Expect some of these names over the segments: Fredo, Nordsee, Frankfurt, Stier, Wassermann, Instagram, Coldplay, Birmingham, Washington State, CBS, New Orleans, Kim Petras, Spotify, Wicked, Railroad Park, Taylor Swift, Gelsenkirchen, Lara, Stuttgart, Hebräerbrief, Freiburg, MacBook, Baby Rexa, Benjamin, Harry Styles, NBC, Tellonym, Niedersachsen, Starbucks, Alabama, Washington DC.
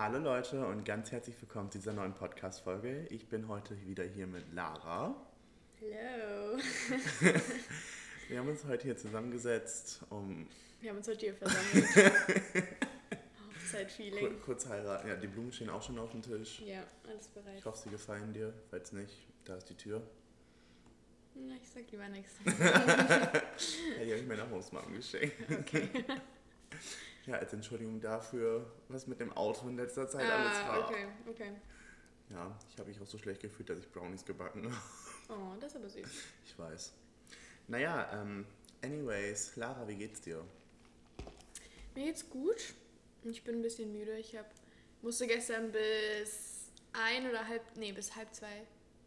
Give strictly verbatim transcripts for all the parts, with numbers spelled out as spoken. Hallo Leute und ganz herzlich willkommen zu dieser neuen Podcast-Folge. Ich bin heute wieder hier mit Lara. Hallo. Wir haben uns heute hier zusammengesetzt, um... Wir haben uns heute hier versammelt. Hochzeitfeeling. Kur- kurz heiraten. Ja, die Blumen stehen auch schon auf dem Tisch. Ja, alles bereit. Ich hoffe, sie gefallen dir. Falls nicht, da ist die Tür. Na, ich sag lieber nichts. Ja, die habe ich meiner Hausmama geschenkt. Okay. Ja, als Entschuldigung dafür, was mit dem Auto in letzter Zeit ah, alles war. okay, okay. Ja, ich habe mich auch so schlecht gefühlt, dass ich Brownies gebacken habe. Oh, das ist aber süß. Ich weiß. Naja, ähm, anyways, Lara, wie geht's dir? Mir geht's gut. Ich bin ein bisschen müde. Ich hab, musste gestern bis ein oder halb, nee, bis halb zwei,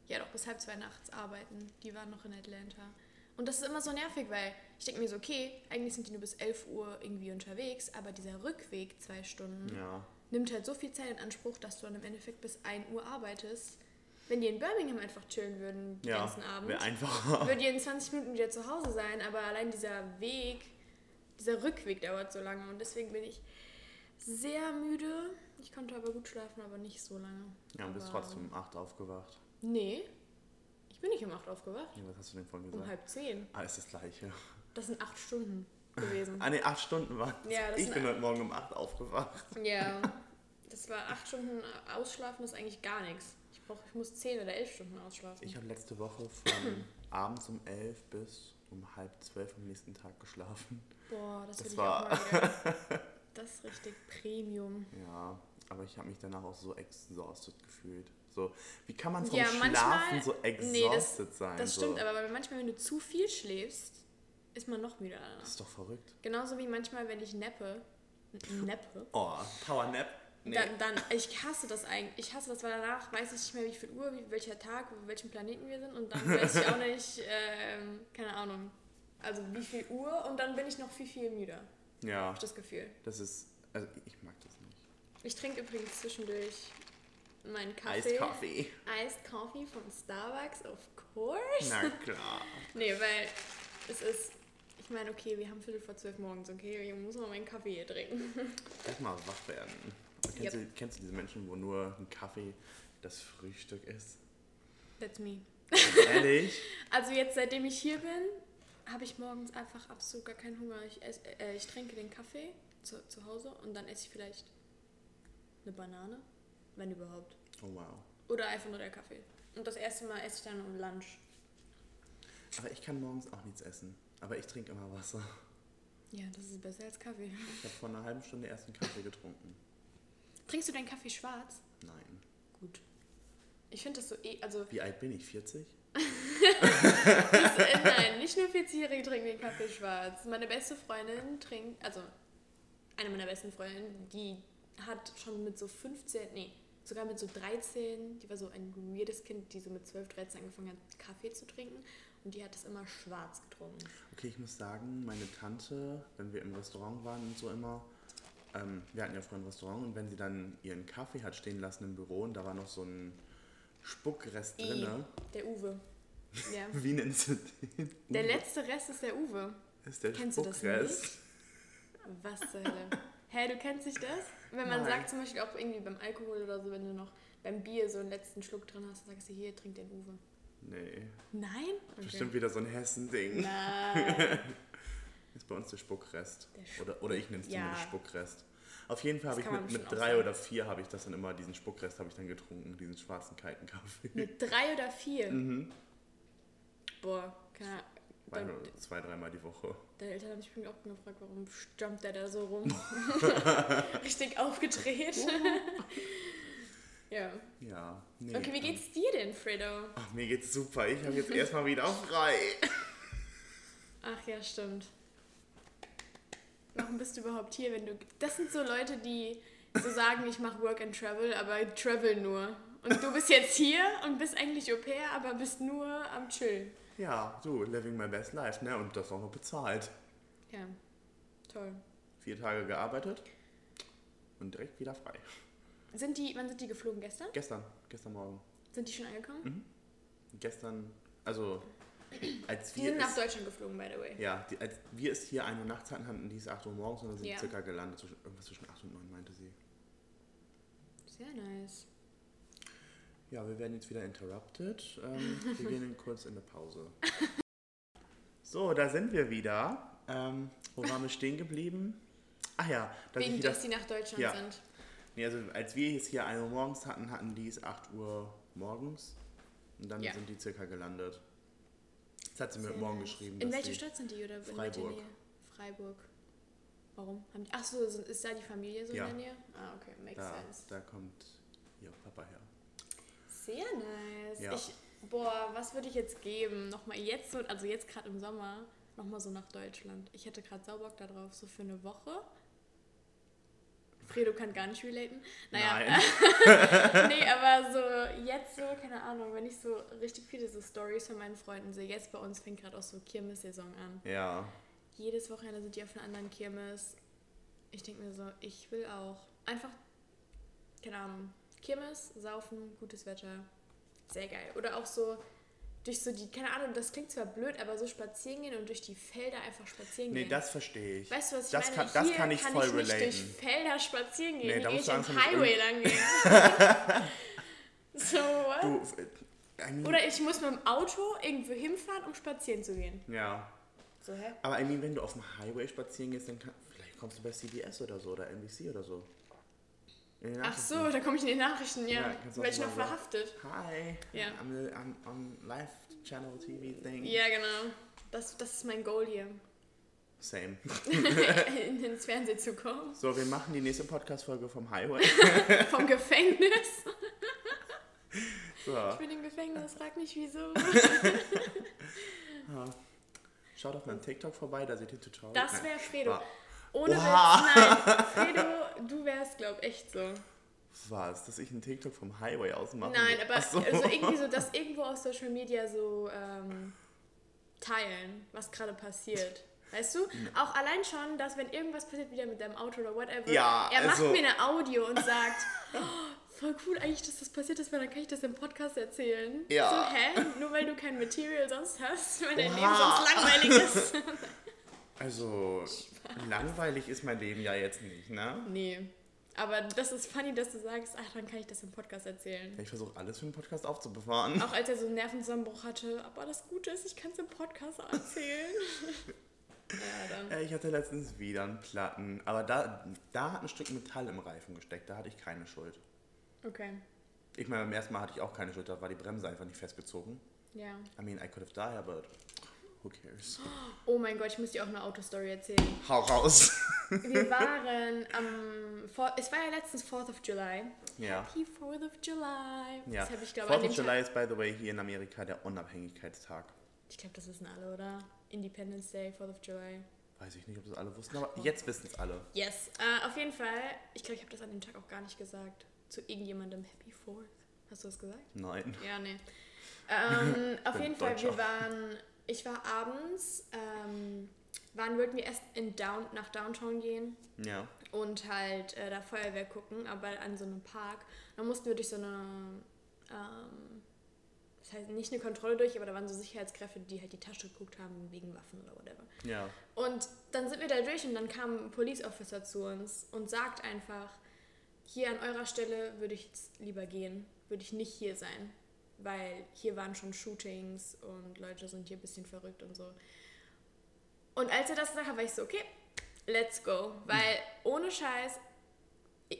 ja doch, bis halb zwei nachts arbeiten. Die waren noch in Atlanta. Und das ist immer so nervig, weil ich denke mir so, okay, eigentlich sind die nur bis elf Uhr irgendwie unterwegs, aber dieser Rückweg, zwei Stunden, ja, nimmt halt so viel Zeit in Anspruch, dass du dann im Endeffekt bis ein Uhr arbeitest. Wenn die in Birmingham einfach chillen würden den ja, ganzen Abend, wäre einfacher. Würden die in zwanzig Minuten wieder zu Hause sein, aber allein dieser Weg, dieser Rückweg dauert so lange und deswegen bin ich sehr müde. Ich konnte aber gut schlafen, aber nicht so lange. Ja, und bist trotzdem um acht aufgewacht? Nee. Bin ich um acht aufgewacht? Ja, was hast du denn vorhin gesagt? Um halb zehn. Ah, ist das gleiche. Das sind acht Stunden gewesen. ah, ne, acht Stunden waren es. Ja, ich bin heute Morgen um acht aufgewacht. Ja, das war acht Stunden ausschlafen, ist eigentlich gar nichts. Ich, brauch, ich muss zehn oder elf Stunden ausschlafen. Ich habe letzte Woche von abends um elf bis um halb zwölf am nächsten Tag geschlafen. Boah, das, das würde ich war auch mal wieder. Das ist richtig Premium. Ja, aber ich habe mich danach auch so exhausted gefühlt. So, wie kann man vom ja, manchmal, Schlafen so exhausted nee, das, sein? Das so. Stimmt, aber manchmal, wenn du zu viel schläfst, ist man noch müde danach. Das ist doch verrückt. Genauso wie manchmal, wenn ich nappe. Nappe? Oh, Powernap? Nee. Dann, dann, ich hasse das eigentlich. Ich hasse das, weil danach weiß ich nicht mehr, wie viel Uhr, wie, welcher Tag, auf welchem Planeten wir sind. Und dann weiß ich auch nicht, äh, keine Ahnung, also wie viel Uhr. Und dann bin ich noch viel, viel müder. Ja. Hab ich das Gefühl. Das ist, also ich mag das nicht. Ich trinke übrigens zwischendurch... Mein Kaffee. Iced Coffee. Iced Coffee von Starbucks, of course. Na klar. Nee, weil es ist, ich meine, okay, wir haben Viertel vor zwölf morgens, okay, ich muss mal meinen Kaffee hier trinken. Erstmal wach werden. Kennst, yep. du, kennst du diese Menschen, wo nur ein Kaffee das Frühstück ist? That's me. Ehrlich? Also jetzt, seitdem ich hier bin, habe ich morgens einfach absolut gar keinen Hunger. Ich, ess, äh, ich trinke den Kaffee zu, zu Hause und dann esse ich vielleicht eine Banane. Wenn überhaupt. Oh wow. Oder einfach nur der Kaffee. Und das erste Mal esse ich dann um Lunch. Aber ich kann morgens auch nichts essen. Aber ich trinke immer Wasser. Ja, das ist besser als Kaffee. Ich habe vor einer halben Stunde erst einen Kaffee getrunken. Trinkst du deinen Kaffee schwarz? Nein. Gut. Ich finde das so eh... Also wie alt bin ich? vierzig? Nein, nicht nur vierzigjährige trinken den Kaffee schwarz. Meine beste Freundin trinkt... Also, eine meiner besten Freundinnen, die hat schon mit so fünfzehn... Nee. Sogar mit so dreizehn, die war so ein weirdes Kind, die so mit zwölf, dreizehn angefangen hat, Kaffee zu trinken. Und die hat das immer schwarz getrunken. Okay, ich muss sagen, meine Tante, wenn wir im Restaurant waren und so immer, ähm, wir hatten ja vorhin ein Restaurant, und wenn sie dann ihren Kaffee hat stehen lassen im Büro und da war noch so ein Spuckrest e, drin. Der Uwe. Ja. Wie nennst du den? Uwe? Der letzte Rest ist der Uwe. Ist der Kennst Spuckrest? Du das nicht? Was zur Hölle? Hä, hey, du kennst dich das? Wenn man Nein. sagt, zum Beispiel auch irgendwie beim Alkohol oder so, wenn du noch beim Bier so einen letzten Schluck drin hast, dann sagst du, hier, trink den Uwe. Nee. Nein? Okay. Bestimmt wieder so ein Hessen-Ding. Nein. Ist bei uns der Spuckrest. Der Spuck. Oder, oder ich nenne es ja. den Spuckrest. Auf jeden Fall habe ich mit, mit drei aussagen. oder vier habe ich das dann immer, diesen Spuckrest habe ich dann getrunken, diesen schwarzen, kalten Kaffee. Mit drei oder vier? Mhm. Boah, keine Ahnung. Dann, zwei, dreimal die Woche. Deine Eltern haben mich auch gefragt, warum stammt der da so rum? Richtig aufgedreht. ja. Ja. Nee, okay, wie geht's dir denn, Fredo? Ach, mir geht's super. Ich habe jetzt erstmal wieder frei. Ach ja, stimmt. Warum bist du überhaupt hier, wenn du... Das sind so Leute, die so sagen, ich mache Work and Travel, aber Travel nur. Und du bist jetzt hier und bist eigentlich Au-pair, aber bist nur am Chill. Ja, du, living my best life, ne? Und das auch noch bezahlt. Ja, toll. Vier Tage gearbeitet und direkt wieder frei. Sind die, wann sind die geflogen? Gestern? Gestern, gestern Morgen. Sind die schon angekommen? Mhm. Gestern, also als wir... Die sind nach Deutschland geflogen, by the way. Ja, die, als wir es hier ein Uhr nachts hatten, hatten die es acht Uhr morgens und dann sind ja. circa gelandet, irgendwas zwischen acht und neun, meinte sie. Sehr nice. Ja, wir werden jetzt wieder interrupted. Ähm, wir gehen kurz in eine Pause. So, da sind wir wieder. Ähm, wo waren wir stehen geblieben? Ach ja. Dass Wegen, wieder, dass die nach Deutschland ja. sind. Nee, also als wir es hier ein Uhr morgens hatten, hatten die es acht Uhr morgens. Und dann ja. sind die circa gelandet. Das hat sie mir heute Morgen geschrieben. In welcher Stadt sind die? Oder Freiburg. In Freiburg. Warum? Haben die, ach so, ist da die Familie so ja. in der Nähe? Ah, okay, makes da, sense. Da kommt ihr Papa her. Sehr nice. Ja. Ich, boah, was würde ich jetzt geben? Nochmal jetzt, so, also jetzt gerade im Sommer, nochmal so nach Deutschland. Ich hätte gerade sau Bock da drauf, so für eine Woche. Fredo kann gar nicht relaten. Naja. Nein. Nee, aber so jetzt so, keine Ahnung, wenn ich so richtig viele so Stories von meinen Freunden sehe, jetzt bei uns fängt gerade auch so Kirmes-Saison an. Ja. Jedes Wochenende sind die auf einer anderen Kirmes. Ich denke mir so, ich will auch einfach, keine Ahnung, Kirmes, saufen, gutes Wetter. Sehr geil. Oder auch so durch so die, keine Ahnung, das klingt zwar blöd, aber so spazieren gehen und durch die Felder einfach spazieren nee, gehen. Nee, das verstehe ich. Weißt du, was ich das meine? Kann, das Hier kann ich kann voll ich nicht relaten. Durch Felder spazieren gehen, nee, da musst du am Highway lang gehen. So, what? Du, I mean, oder ich muss mit dem Auto irgendwo hinfahren, um spazieren zu gehen. Ja. So, hä? Aber I mean, wenn du auf dem Highway spazieren gehst, dann kann, vielleicht kommst du bei C B S oder so oder N B C oder so. Ach so, da komme ich in die Nachrichten, ja. ja Werde ich noch verhaftet. Hi, ja. I'm, I'm on Live-Channel-T V-Thing. Ja, genau. Das, das ist mein Goal hier. Same. in, ins Fernsehen zu kommen. So, wir machen die nächste Podcast-Folge vom Highway. Vom Gefängnis. So. Ich bin im Gefängnis, frag nicht wieso. Schaut auf meinem TikTok vorbei, da seht ihr Tutorial. Das wäre Fredo. War. Ohne Oha. Witz, nein, Fredo, du wärst, glaub ich, echt so. Was, dass ich einen TikTok vom Highway ausmache? Nein, aber so. Also irgendwie so, das irgendwo auf Social Media so ähm, teilen, was gerade passiert. Weißt du? Auch allein schon, dass wenn irgendwas passiert, wieder mit deinem Auto oder whatever, ja, er macht also. mir eine Audio und sagt, oh, voll cool eigentlich, dass das passiert ist, weil dann kann ich das im Podcast erzählen. Ja. So, hä? Nur weil du kein Material sonst hast, weil dein Oha. Leben sonst langweilig ist. Also, Spaß. Langweilig ist mein Leben ja jetzt nicht, ne? Nee. Aber das ist funny, dass du sagst, ach, dann kann ich das im Podcast erzählen. Ich versuche alles für den Podcast aufzubewahren. Auch als er so einen Nervenzusammenbruch hatte, aber das Gute ist, ich kann es im Podcast erzählen. Ja, dann. Ich hatte letztens wieder einen Platten, aber da, da hat ein Stück Metall im Reifen gesteckt, da hatte ich keine Schuld. Okay. Ich meine, beim ersten Mal hatte ich auch keine Schuld, da war die Bremse einfach nicht festgezogen. Ja. Yeah. I mean, I could have died, but... Who cares? Oh mein Gott, ich muss dir auch eine Autostory erzählen. Hau raus! Wir waren am... Vor, es war ja letztens fourth of July. Ja. Happy fourth of July. Ja. Das habe ich, glaube ich, fourth of July ist, by the way, hier in Amerika der Unabhängigkeitstag. Ich glaube, das wissen alle, oder? Independence Day, fourth of July. Weiß ich nicht, ob das alle wussten, aber jetzt wissen es alle. Yes. Uh, auf jeden Fall, ich glaube, ich habe das an dem Tag auch gar nicht gesagt. Zu irgendjemandem Happy fourth. Hast du das gesagt? Nein. Ja, nee. Um, auf jeden Fall, wir waren... Ich war abends, ähm, wann würden wir erst in Down, nach Downtown gehen? Ja. Und halt äh, da Feuerwehr gucken, aber an so einem Park. Dann mussten wir durch so eine, ähm, das heißt nicht eine Kontrolle durch, aber da waren so Sicherheitskräfte, die halt die Tasche geguckt haben wegen Waffen oder whatever. Ja. Und dann sind wir da durch und dann kam ein Police Officer zu uns und sagt einfach, hier an eurer Stelle würde ich jetzt lieber gehen, würde ich nicht hier sein. Weil hier waren schon Shootings und Leute sind hier ein bisschen verrückt und so. Und als er das gesagt hat, war ich so, okay, let's go. Weil ohne Scheiß,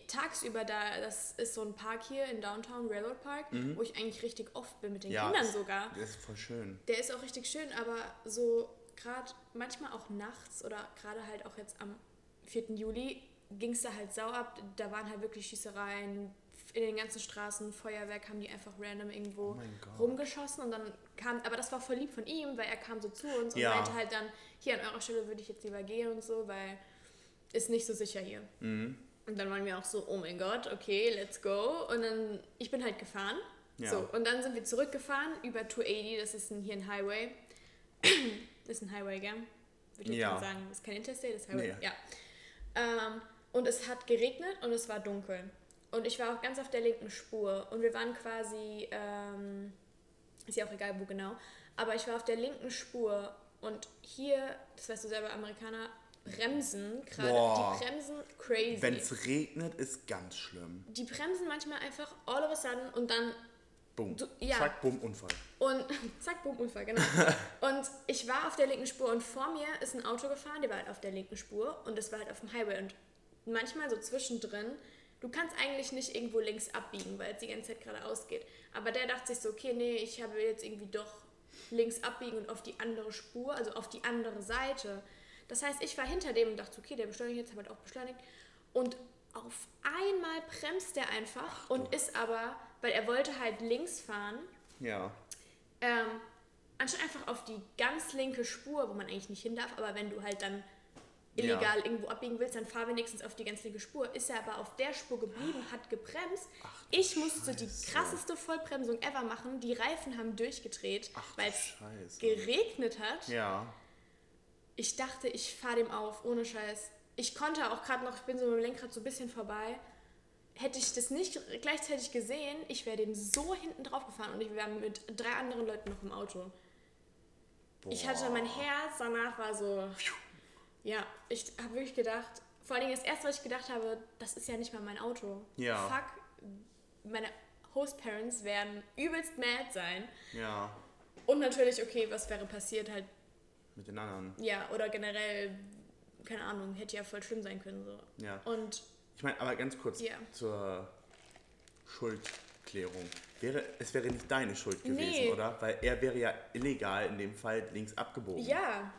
tagsüber da, das ist so ein Park hier in Downtown, Railroad Park, mhm. wo ich eigentlich richtig oft bin mit den ja, Kindern sogar. Der ist voll schön. Der ist auch richtig schön, aber so gerade manchmal auch nachts oder gerade halt auch jetzt am vierten Juli ging es da halt sau ab. Da waren halt wirklich Schießereien, in den ganzen Straßen, Feuerwerk, haben die einfach random irgendwo oh rumgeschossen und dann kam, aber das war voll lieb von ihm, weil er kam so zu uns ja. und meinte halt dann, hier an eurer Stelle würde ich jetzt lieber gehen und so, weil ist nicht so sicher hier. Mhm. Und dann waren wir auch so, oh mein Gott, okay, let's go. Und dann, ich bin halt gefahren. Ja. So, und dann sind wir zurückgefahren über two eighty, das ist ein, hier ein Highway. Das ist ein Highway, gell? Würde ich ja. sagen, das ist kein Interstate, das ist Highway. Nee. Ja. Ähm, und es hat geregnet und es war dunkel. Und ich war auch ganz auf der linken Spur. Und wir waren quasi, ähm, ist ja auch egal, wo genau, aber ich war auf der linken Spur. Und hier, das weißt du selber, Amerikaner, Bremsen, gerade die Bremsen crazy. Wenn es regnet, ist ganz schlimm. Die Bremsen manchmal einfach all of a sudden und dann... Boom. So, ja. Zack, Boom, Unfall. Und zack, Boom, Unfall, genau. Und ich war auf der linken Spur und vor mir ist ein Auto gefahren, der war halt auf der linken Spur und das war halt auf dem Highway. Und manchmal so zwischendrin, du kannst eigentlich nicht irgendwo links abbiegen, weil es die ganze Zeit geradeaus geht. Aber der dachte sich so, okay, nee, ich habe jetzt irgendwie doch links abbiegen und auf die andere Spur, also auf die andere Seite. Das heißt, ich war hinter dem und dachte, okay, der beschleunigt jetzt, hat halt auch beschleunigt. Und auf einmal bremst der einfach und ist aber... Weil er wollte halt links fahren. Ja. Ähm, anstatt einfach auf die ganz linke Spur, wo man eigentlich nicht hin darf, aber wenn du halt dann illegal ja. irgendwo abbiegen willst, dann fahr wenigstens auf die ganz linke Spur. Ist er aber auf der Spur geblieben, hat gebremst. Ach, ich musste Scheiße. die krasseste Vollbremsung ever machen. Die Reifen haben durchgedreht, weil es geregnet hat. Ja. Ich dachte, ich fahre dem auf, ohne Scheiß. Ich konnte auch gerade noch, ich bin so mit dem Lenkrad so ein bisschen vorbei. Hätte ich das nicht gleichzeitig gesehen, ich wäre dem so hinten drauf gefahren und ich wäre mit drei anderen Leuten noch im Auto. Boah. Ich hatte mein Herz, danach war so... Ja, ich habe wirklich gedacht, vor allen Dingen das erste, was ich gedacht habe, das ist ja nicht mal mein Auto. Ja. Fuck, meine Host-Parents werden übelst mad sein. Ja. Und natürlich, okay, was wäre passiert halt... Mit den anderen. Ja, oder generell, keine Ahnung, hätte ja voll schlimm sein können. So. Ja. Und... Ich meine, aber ganz kurz yeah. zur Schuldklärung. Wäre, es wäre nicht deine Schuld gewesen, nee. Oder? Weil er wäre ja illegal in dem Fall links abgebogen. Ja.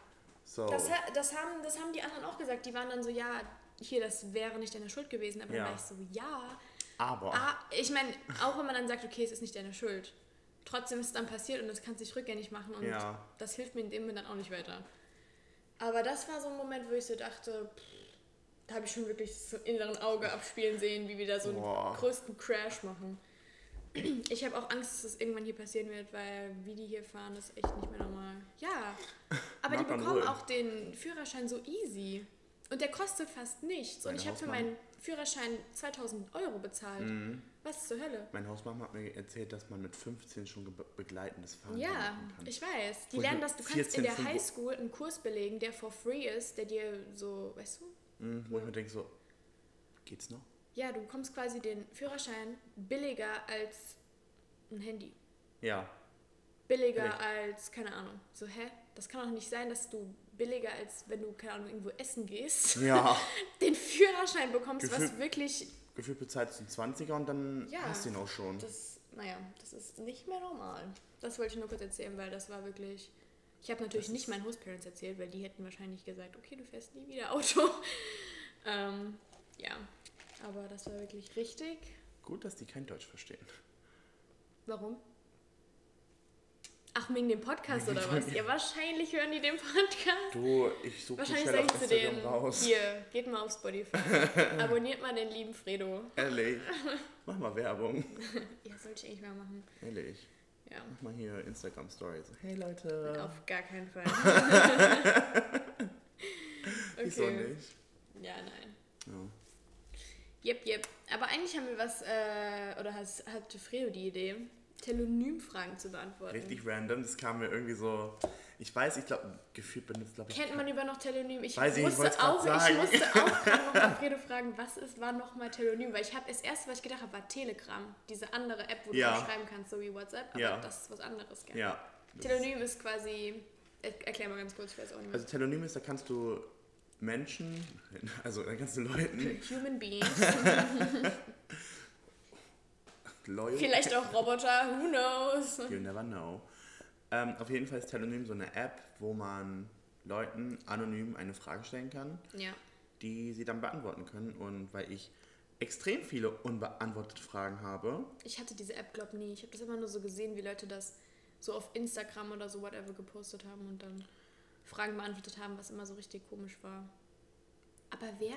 So. Das, das, haben, das haben die anderen auch gesagt. Die waren dann so, ja, hier, das wäre nicht deine Schuld gewesen. Aber ja. dann war ich so, ja. Aber. Ah, ich meine, auch wenn man dann sagt, okay, es ist nicht deine Schuld. Trotzdem ist es dann passiert und das kannst du dich rückgängig machen. Und ja. das hilft mir in dem Moment dann auch nicht weiter. Aber das war so ein Moment, wo ich so dachte, pff, da habe ich schon wirklich so im inneren Auge abspielen sehen, wie wir da so einen Boah. größten Crash machen. Ich habe auch Angst, dass das irgendwann hier passieren wird, weil wie die hier fahren, ist echt nicht mehr normal. Ja, aber die bekommen wohl. auch den Führerschein so easy. Und der kostet fast nichts. Meine und ich habe für meinen Führerschein zweitausend Euro bezahlt. Mhm. Was zur Hölle? Meine Hausmama hat mir erzählt, dass man mit fünfzehn schon be- begleitendes Fahren ja, machen kann. Ja, ich weiß. Die Wo lernen, dass du vierzehn, kannst in der fünf Highschool einen Kurs belegen, der for free ist, der dir so, weißt du, Mhm, wo ja. ich mir denke so, geht's noch? Ja, du bekommst quasi den Führerschein billiger als ein Handy. Ja. Billiger Billig. als, keine Ahnung, so hä? Das kann doch nicht sein, dass du billiger als, wenn du, keine Ahnung, irgendwo essen gehst, ja. den Führerschein bekommst, Gefühl, was wirklich... Gefühlt bezahlst du einen zwanziger und dann ja, hast du ihn auch schon. Das, naja, das ist nicht mehr normal. Das wollte ich nur kurz erzählen, weil das war wirklich... Ich habe natürlich nicht meinen Host-Parents erzählt, weil die hätten wahrscheinlich gesagt, okay, du fährst nie wieder Auto. ähm, ja, aber das war wirklich richtig. Gut, dass die kein Deutsch verstehen. Warum? Ach, wegen dem Podcast oder was? Ja, wahrscheinlich hören die den Podcast. Du, ich suche schnell auf Instagram denen, raus. Hier, geht mal auf Spotify. Abonniert mal den lieben Fredo. Ehrlich, mach mal Werbung. Ja, sollte ich eigentlich mal machen. Ehrlich. Ja. Mach mal hier Instagram-Stories. Hey Leute. Auf gar keinen Fall. Okay. Wieso nicht? Ja, nein. Ja. Jep, jep. Aber eigentlich haben wir was, äh, oder hast, hatte Fredo die Idee, Tellonym-Fragen zu beantworten. Richtig random, das kam mir irgendwie so, ich weiß, ich glaube, gefühlt benutzt, glaube ich. Kennt man über noch Tellonym? Ich, weiß ich, musste, ich, auch, ich musste auch nochmal Fredo fragen, was ist, war nochmal Tellonym? Weil ich habe das erste, was ich gedacht habe, war Telegram. Diese andere App, wo ja. du schreiben kannst, so wie WhatsApp, aber ja. das ist was anderes. Gell? Ja. Tellonym ist quasi, erklär mal ganz kurz, ich weiß auch nicht mehr. Also Tellonym ist, da kannst du Menschen, also da kannst du Leuten... Human Beings. Leute. Vielleicht auch Roboter, who knows? You never know. Ähm, auf jeden Fall ist Tellonym so eine App, wo man Leuten anonym eine Frage stellen kann, ja. die sie dann beantworten können. Und weil ich extrem viele unbeantwortete Fragen habe... Ich hatte diese App, glaube ich, nie. Ich habe das immer nur so gesehen, wie Leute das so auf Instagram oder so whatever gepostet haben und dann Fragen beantwortet haben, was immer so richtig komisch war. Aber wer...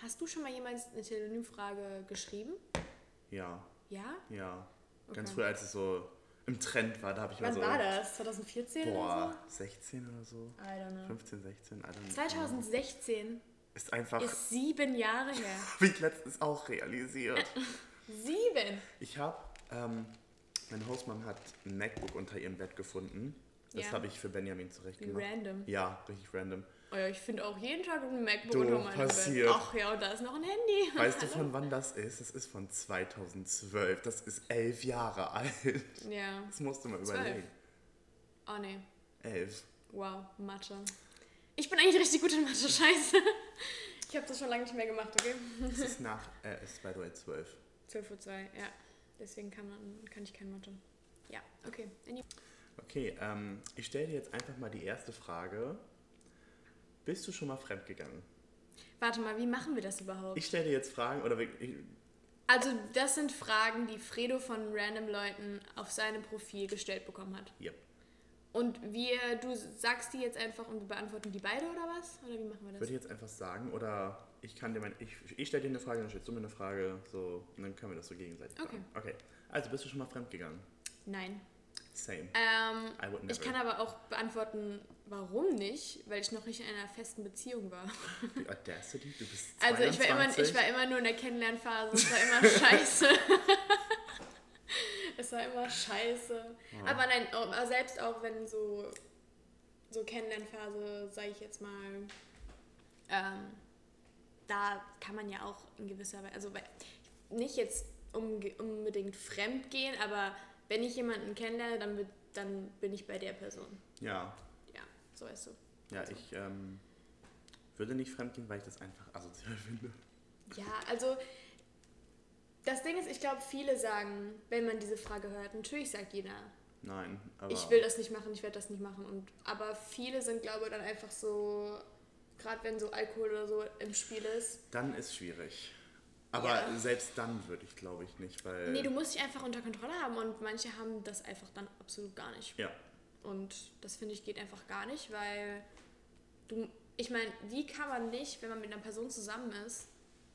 Hast du schon mal jemals eine Tellonym-Frage geschrieben? Ja. Ja? Ja. Okay. Ganz früh, als es so im Trend war, da habe ich mal so... Wann war das? zwanzig vierzehn boah, oder so? sechzehn oder so? I don't know. fünfzehn, sechzehn, I don't know. zwanzig sechzehn ist einfach... Ist sieben Jahre her. Wie ich letztens auch realisiert. Sieben? Ich habe... Ähm, meine Hausmann hat ein MacBook unter ihrem Bett gefunden. Das ja. habe ich für Benjamin zurecht gemacht. Random. Ja, richtig random. Oh ja, ich finde auch jeden Tag ein MacBook du, unter meinem Bett. Ach ja, und da ist noch ein Handy. Weißt du, von wann das ist? Das ist von zweitausendzwölf. Das ist elf Jahre alt. Ja. Das musst du mal zwölf überlegen. Oh nee. Elf. Wow, Mathe. Ich bin eigentlich richtig gut in Mathe, scheiße. Ich habe das schon lange nicht mehr gemacht, okay? Es ist nach, äh, es ist by the way zwölf. zwölf Uhr zwei, ja. Deswegen kann, man, kann ich kein Mathe. Ja, okay. Okay, ähm, ich stelle dir jetzt einfach mal die erste Frage. Bist du schon mal fremdgegangen? Warte mal, wie machen wir das überhaupt? Ich stelle dir jetzt Fragen, oder... Ich, also das sind Fragen, die Fredo von random Leuten auf seinem Profil gestellt bekommen hat. Ja. Und wir, du sagst die jetzt einfach und wir beantworten die beide, oder was? Oder wie machen wir das? Würde ich jetzt einfach sagen, oder ich kann dir mein, ich, ich stelle dir eine Frage, dann stellst du mir eine Frage, so, und dann können wir das so gegenseitig okay. Fragen. Okay. Also, bist du schon mal fremdgegangen? Nein. Same. Ähm, I would never. Ich kann aber auch beantworten, warum nicht, weil ich noch nicht in einer festen Beziehung war. Die Audacity, du bist zweiundzwanzig. Also, ich war immer, ich war immer nur in der Kennenlernphase, es war immer scheiße. Es war immer scheiße. Oh. Aber nein, auch, selbst auch wenn so, so Kennenlernphase, sage ich jetzt mal, ähm, da kann man ja auch in gewisser Weise, also nicht jetzt um, unbedingt fremd gehen, aber wenn ich jemanden kennenlerne, dann, dann bin ich bei der Person. Ja. Ja, so weißt du. Ja, also. ich ähm, würde nicht fremd gehen, weil ich das einfach asozial finde. Ja, also... Das Ding ist, ich glaube, viele sagen, wenn man diese Frage hört, natürlich sagt jeder, nein, aber ich will das nicht machen, ich werde das nicht machen. Und, aber viele sind, glaube ich, dann einfach so, gerade wenn so Alkohol oder so im Spiel ist. Dann ist schwierig. Aber ja. Selbst dann würde ich, glaube ich, nicht, weil... Nee, du musst dich einfach unter Kontrolle haben und manche haben das einfach dann absolut gar nicht. Ja. Und das, finde ich, geht einfach gar nicht, weil du... Ich meine, wie kann man nicht, wenn man mit einer Person zusammen ist,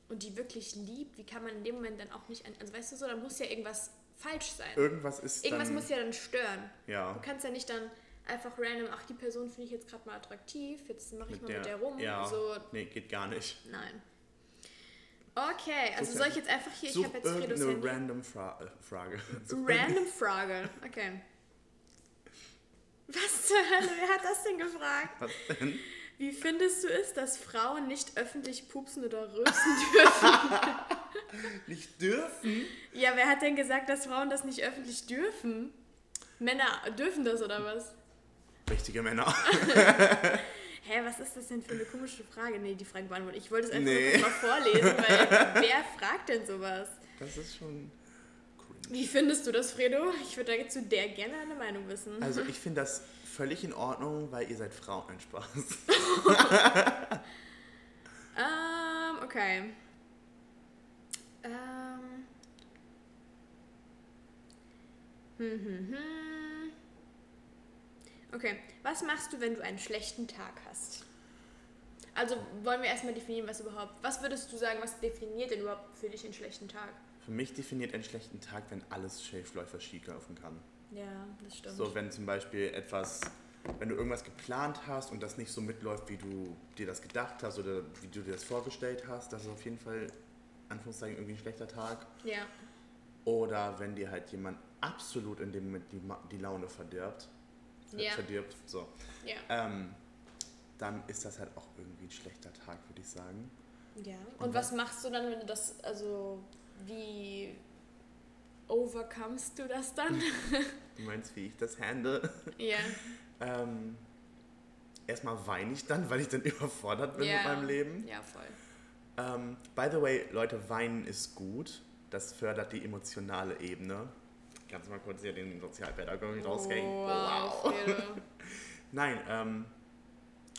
und die wirklich liebt, wie kann man in dem Moment dann auch nicht... Also weißt du so, dann muss ja irgendwas falsch sein. Irgendwas ist Irgendwas dann, muss ja dann stören. Ja. Du kannst ja nicht dann einfach random, ach, die Person finde ich jetzt gerade mal attraktiv, jetzt mache ich mal der, mit der rum. Ja, so. Nee, geht gar nicht. Nein. Okay, also soll ich jetzt einfach hier... Such ich habe jetzt Fredos Handy. Eine random Fra- Frage. Random Frage, okay. Was zur Hölle, wer hat das denn gefragt? Was denn? Wie findest du es, dass Frauen nicht öffentlich pupsen oder rülpsen dürfen? Nicht dürfen? Ja, wer hat denn gesagt, dass Frauen das nicht öffentlich dürfen? Männer dürfen das oder was? Richtige Männer. Hä, was ist das denn für eine komische Frage? Nee, die Frage beantwortet. Ich wollte es einfach nee. mal vorlesen, weil wer fragt denn sowas? Das ist schon... Wie findest du das, Fredo? Ich würde dazu der gerne eine Meinung wissen. Also ich finde das völlig in Ordnung, weil ihr seid Frauen, ein Spaß. Ähm, um, okay. Ähm. Um. Hm, hm, hm. Okay, was machst du, wenn du einen schlechten Tag hast? Also wollen wir erstmal definieren, was überhaupt... Was würdest du sagen, was definiert denn überhaupt für dich einen schlechten Tag? Für mich definiert einen schlechten Tag, wenn alles schief läuft, was schief laufen kann. Ja, das stimmt. So, wenn zum Beispiel etwas, wenn du irgendwas geplant hast und das nicht so mitläuft, wie du dir das gedacht hast oder wie du dir das vorgestellt hast, das ist auf jeden Fall, Anführungszeichen, irgendwie ein schlechter Tag. Ja. Oder wenn dir halt jemand absolut in dem Moment die, die Laune verdirbt, ja. verdirbt, so. Ja. Ähm, dann ist das halt auch irgendwie ein schlechter Tag, würde ich sagen. Ja. Und, und was machst du dann, wenn du das, also... Wie overcomest du das dann? Du meinst, wie ich das handle? Ja. Yeah. ähm, erstmal weine ich dann, weil ich dann überfordert bin yeah. mit meinem Leben. Ja, voll. Ähm, by the way, Leute, weinen ist gut. Das fördert die emotionale Ebene. Kannst du mal kurz hier den Sozialpädagogen oh, rausgehen? Wow. wow. Nein, ähm,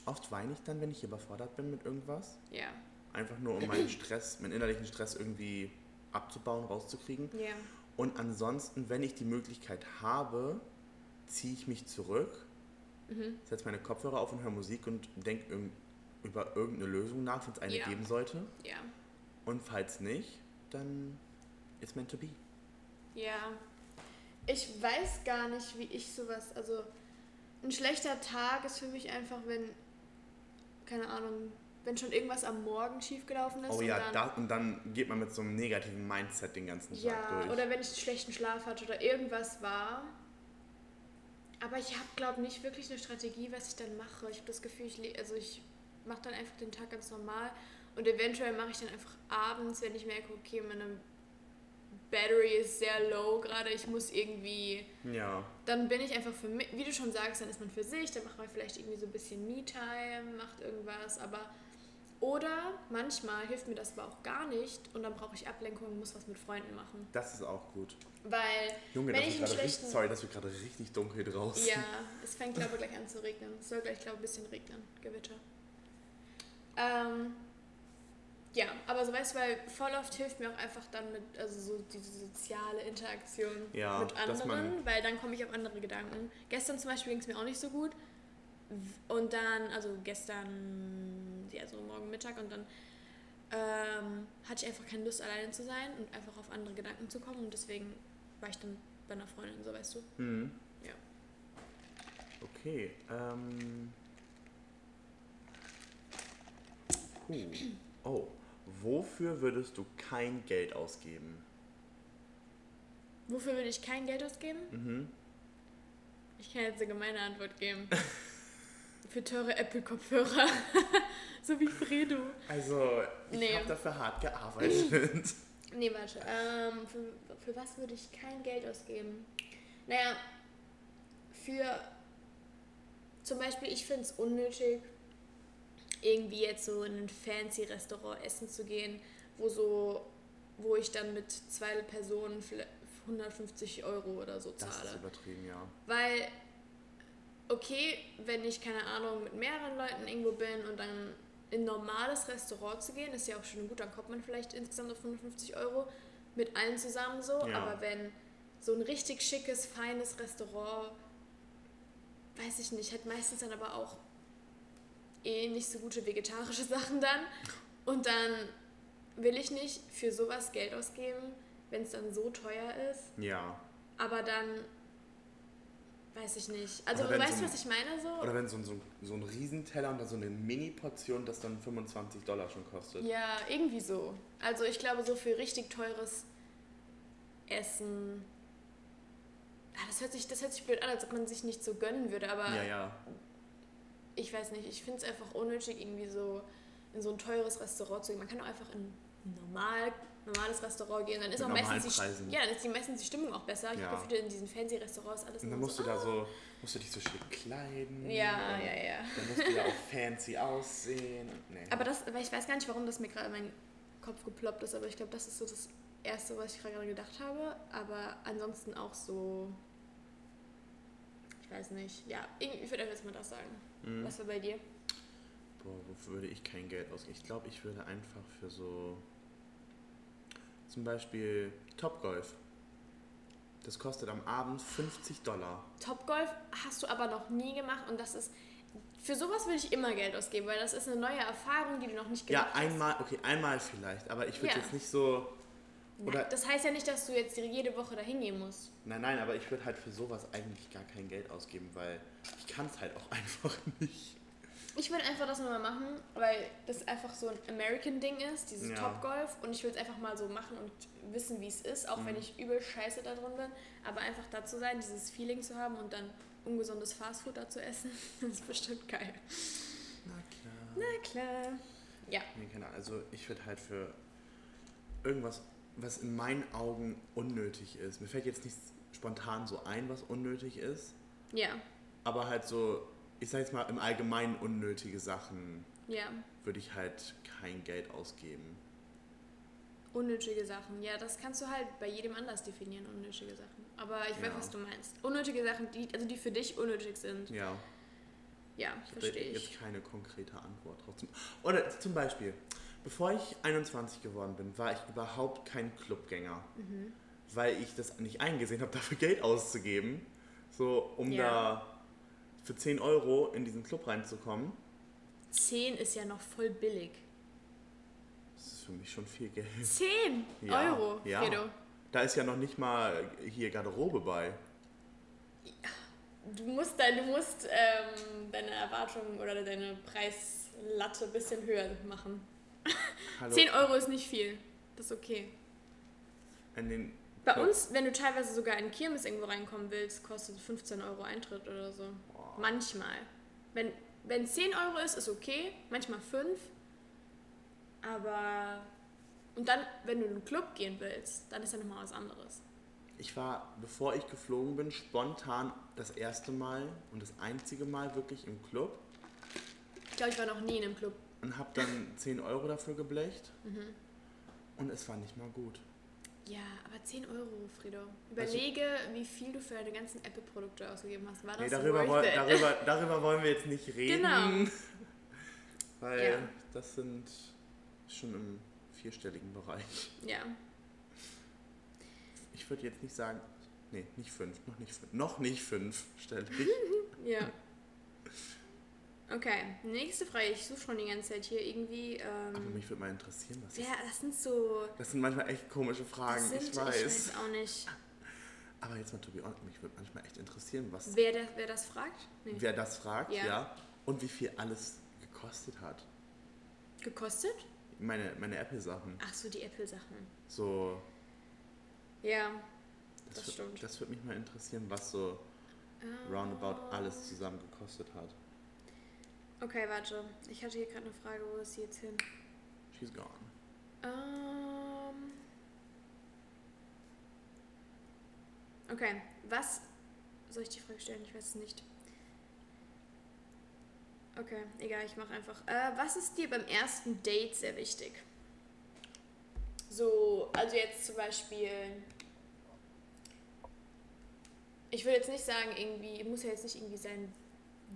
oft weine ich dann, wenn ich überfordert bin mit irgendwas. Ja. Yeah. Einfach nur, um meinen Stress, meinen innerlichen Stress irgendwie... abzubauen, rauszukriegen. Yeah. Und ansonsten, wenn ich die Möglichkeit habe, ziehe ich mich zurück, mhm. setze meine Kopfhörer auf und höre Musik und denke irg- über irgendeine Lösung nach, wenn es eine yeah. geben sollte. Yeah. Und falls nicht, dann it's meant to be. Ja. Yeah. Ich weiß gar nicht, wie ich sowas, also ein schlechter Tag ist für mich einfach, wenn, keine Ahnung, wenn schon irgendwas am Morgen schiefgelaufen ist. Oh ja, und dann, da, und dann geht man mit so einem negativen Mindset den ganzen Tag ja, durch. Ja, oder wenn ich einen schlechten Schlaf hatte oder irgendwas war. Aber ich habe, glaube ich, nicht wirklich eine Strategie, was ich dann mache. Ich habe das Gefühl, ich, le- also ich mache dann einfach den Tag ganz normal und eventuell mache ich dann einfach abends, wenn ich merke, okay, meine Battery ist sehr low gerade, ich muss irgendwie, ja, dann bin ich einfach für mich, wie du schon sagst, dann ist man für sich, dann macht man vielleicht irgendwie so ein bisschen Me-Time, macht irgendwas, aber oder manchmal hilft mir das aber auch gar nicht und dann brauche ich Ablenkung und muss was mit Freunden machen. Das ist auch gut. Weil, Junge, wenn ich einen schlechten... Sorry, das wird gerade richtig dunkel draußen. Ja, es fängt, glaube ich, gleich an zu regnen. Es soll gleich, glaube ich, ein bisschen regnen. Gewitter. Ähm, ja, aber so, weißt du, weil voll oft hilft mir auch einfach dann mit, also so diese soziale Interaktion, ja, mit anderen, weil dann komme ich auf andere Gedanken. Gestern zum Beispiel ging es mir auch nicht so gut. Und dann, also gestern, ja, so morgen Mittag, und dann ähm, hatte ich einfach keine Lust, alleine zu sein und einfach auf andere Gedanken zu kommen, und deswegen war ich dann bei einer Freundin, so, weißt du. Mhm. Ja. Okay, ähm... Cool. Oh, wofür würdest du kein Geld ausgeben? Wofür würde ich kein Geld ausgeben? Mhm. Ich kann jetzt eine gemeine Antwort geben. Für teure Apple-Kopfhörer. So wie Fredo. Also, ich nee. habe dafür hart gearbeitet. Nee, warte. Ähm, für, für was würde ich kein Geld ausgeben? Naja, für... Zum Beispiel, ich finde es unnötig, irgendwie jetzt so in ein fancy Restaurant essen zu gehen, wo so, wo ich dann mit zwei Personen vielleicht hundertfünfzig Euro oder so zahle. Das ist übertrieben, ja. Weil, okay, wenn ich, keine Ahnung, mit mehreren Leuten irgendwo bin und dann in ein normales Restaurant zu gehen, ist ja auch schon gut, dann kommt man vielleicht insgesamt auf fünfundfünfzig Euro mit allen zusammen so, ja. Aber wenn so ein richtig schickes, feines Restaurant, weiß ich nicht, hat meistens dann aber auch eh nicht so gute vegetarische Sachen dann, und dann will ich nicht für sowas Geld ausgeben, wenn es dann so teuer ist. Ja. Aber dann, weiß ich nicht. Also, weißt du, was ich meine? So? Oder wenn so ein, so, ein, so ein Riesenteller und dann so eine Mini-Portion, das dann fünfundzwanzig Dollar schon kostet. Ja, irgendwie so. Also, ich glaube, so für richtig teures Essen... Ah, das hört sich, das hört sich blöd an, als ob man sich nicht so gönnen würde, aber... Ja, ja. Ich weiß nicht, ich finde es einfach unnötig, irgendwie so in so ein teures Restaurant zu gehen. Man kann auch einfach in normal... normales Restaurant gehen, dann ist auch meistens die, ja, dann ist die meistens die Stimmung auch besser. Ich ja. habe in diesen fancy Restaurants alles. Und dann musst so, du da so, musst du dich so schick kleiden. Ja, ja, ja. Dann musst du da auch fancy aussehen. Nee. Aber das, weil ich weiß gar nicht, warum das mir gerade in meinen Kopf geploppt ist, aber ich glaube, das ist so das Erste, was ich gerade gedacht habe. Aber ansonsten auch so, ich weiß nicht. Ja, ich würde einfach jetzt mal das sagen. Mhm. Was war bei dir? Boah, wofür würde ich kein Geld ausgeben? Ich glaube, ich würde einfach für so... Zum Beispiel Topgolf. Das kostet am Abend fünfzig Dollar. Topgolf hast du aber noch nie gemacht, und das ist, für sowas würde ich immer Geld ausgeben, weil das ist eine neue Erfahrung, die du noch nicht gemacht hast. Ja, einmal, okay, einmal vielleicht, aber ich würde ja. jetzt nicht so... Oder, das heißt ja nicht, dass du jetzt jede Woche da hingehen musst. Nein, nein, aber ich würde halt für sowas eigentlich gar kein Geld ausgeben, weil ich kann es halt auch einfach nicht. Ich will einfach das nochmal machen, weil das einfach so ein American-Ding ist, dieses ja. Topgolf. Und ich will es einfach mal so machen und wissen, wie es ist, auch mhm. wenn ich übel scheiße da drin bin. Aber einfach da zu sein, dieses Feeling zu haben und dann ungesundes Fastfood da zu essen, das ist bestimmt geil. Na klar. Na klar. Ja. Nee, keine Ahnung. Also ich würde halt für irgendwas, was in meinen Augen unnötig ist. Mir fällt jetzt nichts spontan so ein, was unnötig ist. Ja. Aber halt so... Ich sag jetzt mal, im Allgemeinen unnötige Sachen ja. würde ich halt kein Geld ausgeben. Unnötige Sachen, ja, das kannst du halt bei jedem anders definieren, unnötige Sachen. Aber ich ja. weiß, was du meinst. Unnötige Sachen, die, also die für dich unnötig sind. Ja. Ja, verstehe ich. Ich habe jetzt keine konkrete Antwort drauf. Oder zum Beispiel, bevor ich einundzwanzig geworden bin, war ich überhaupt kein Clubgänger. Mhm. Weil ich das nicht eingesehen habe, dafür Geld auszugeben. So, um ja. da... für zehn Euro in diesen Club reinzukommen. zehn ist ja noch voll billig. Das ist für mich schon viel Geld. zehn ja, Euro, ja. Fredo. Da ist ja noch nicht mal hier Garderobe bei. Du musst, dein, du musst ähm, deine Erwartungen oder deine Preislatte ein bisschen höher machen. Hallo. zehn Euro ist nicht viel. Das ist okay. An den Bei uns, wenn du teilweise sogar in Kirmes irgendwo reinkommen willst, kostet fünfzehn Euro Eintritt oder so. Manchmal. Wenn Wenn zehn Euro ist, ist okay, manchmal fünf. Aber, und dann, wenn du in einen Club gehen willst, dann ist ja nochmal was anderes. Ich war, bevor ich geflogen bin, spontan das erste Mal und das einzige Mal wirklich im Club. Ich glaube, ich war noch nie in einem Club. Und habe dann zehn Euro dafür geblecht. Mhm. Und es war nicht mal gut. Ja, aber zehn Euro, Fredo. Überlege, also, wie viel du für deine ganzen Apple-Produkte ausgegeben hast. War das nee, darüber, worth it? Darüber, darüber wollen wir jetzt nicht reden. Genau. Weil ja. das sind schon im vierstelligen Bereich. Ja. Ich würde jetzt nicht sagen, nee, nicht fünf, noch nicht fünf, noch nicht fünfstellig. Ja. Okay, nächste Frage. Ich suche schon die ganze Zeit hier irgendwie. Ähm, Aber mich würde mal interessieren, was ja, ist. Ja, das sind so. Das sind manchmal echt komische Fragen, sind, ich weiß. Ich weiß auch nicht. Aber jetzt mal, to be honest, mich würde manchmal echt interessieren, was. Wer, der, wer das fragt? Nee. Wer das fragt, ja. ja. Und wie viel alles gekostet hat. Gekostet? Meine, meine Apple-Sachen. Ach so, die Apple-Sachen. So. Ja, das, das stimmt. Wird, das würde mich mal interessieren, was so oh. roundabout alles zusammen gekostet hat. Okay, warte. Ich hatte hier gerade eine Frage, wo ist sie jetzt hin? She's gone. Um. Okay, was... Soll ich die Frage stellen? Ich weiß es nicht. Okay, egal, ich mache einfach. Äh, was ist dir beim ersten Date sehr wichtig? So, also jetzt zum Beispiel, ich will jetzt nicht sagen, irgendwie, muss ja jetzt nicht irgendwie sein,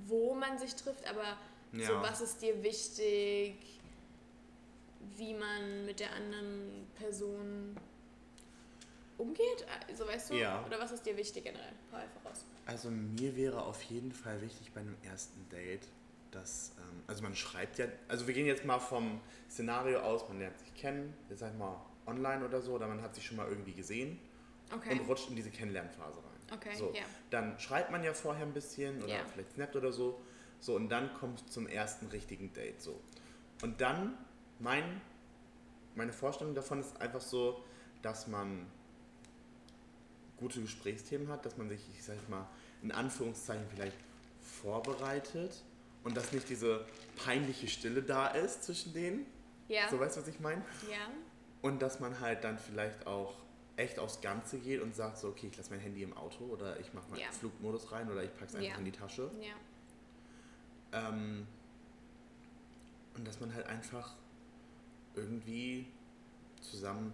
wo man sich trifft, aber ja. so, was ist dir wichtig, wie man mit der anderen Person umgeht, also weißt du, ja. oder was ist dir wichtig generell? Hau einfach raus. Also mir wäre auf jeden Fall wichtig bei einem ersten Date, dass, ähm, also man schreibt ja, also wir gehen jetzt mal vom Szenario aus, man lernt sich kennen, jetzt sag ich mal online oder so, oder man hat sich schon mal irgendwie gesehen okay. und rutscht in diese Kennenlernphase rein. Okay, so, yeah. Dann schreibt man ja vorher ein bisschen oder yeah. vielleicht snappt oder so, so und dann kommt es zum ersten richtigen Date. So. Und dann, mein, meine Vorstellung davon ist einfach so, dass man gute Gesprächsthemen hat, dass man sich, ich sag mal, in Anführungszeichen vielleicht vorbereitet. Und dass nicht diese peinliche Stille da ist zwischen denen. Ja. So, weißt du, was ich meine? Ja. Und dass man halt dann vielleicht auch echt aufs Ganze geht und sagt so, okay, ich lasse mein Handy im Auto oder ich mache mal ja. Flugmodus rein oder ich packe es einfach ja. in die Tasche. Ja. Ähm, und dass man halt einfach irgendwie zusammen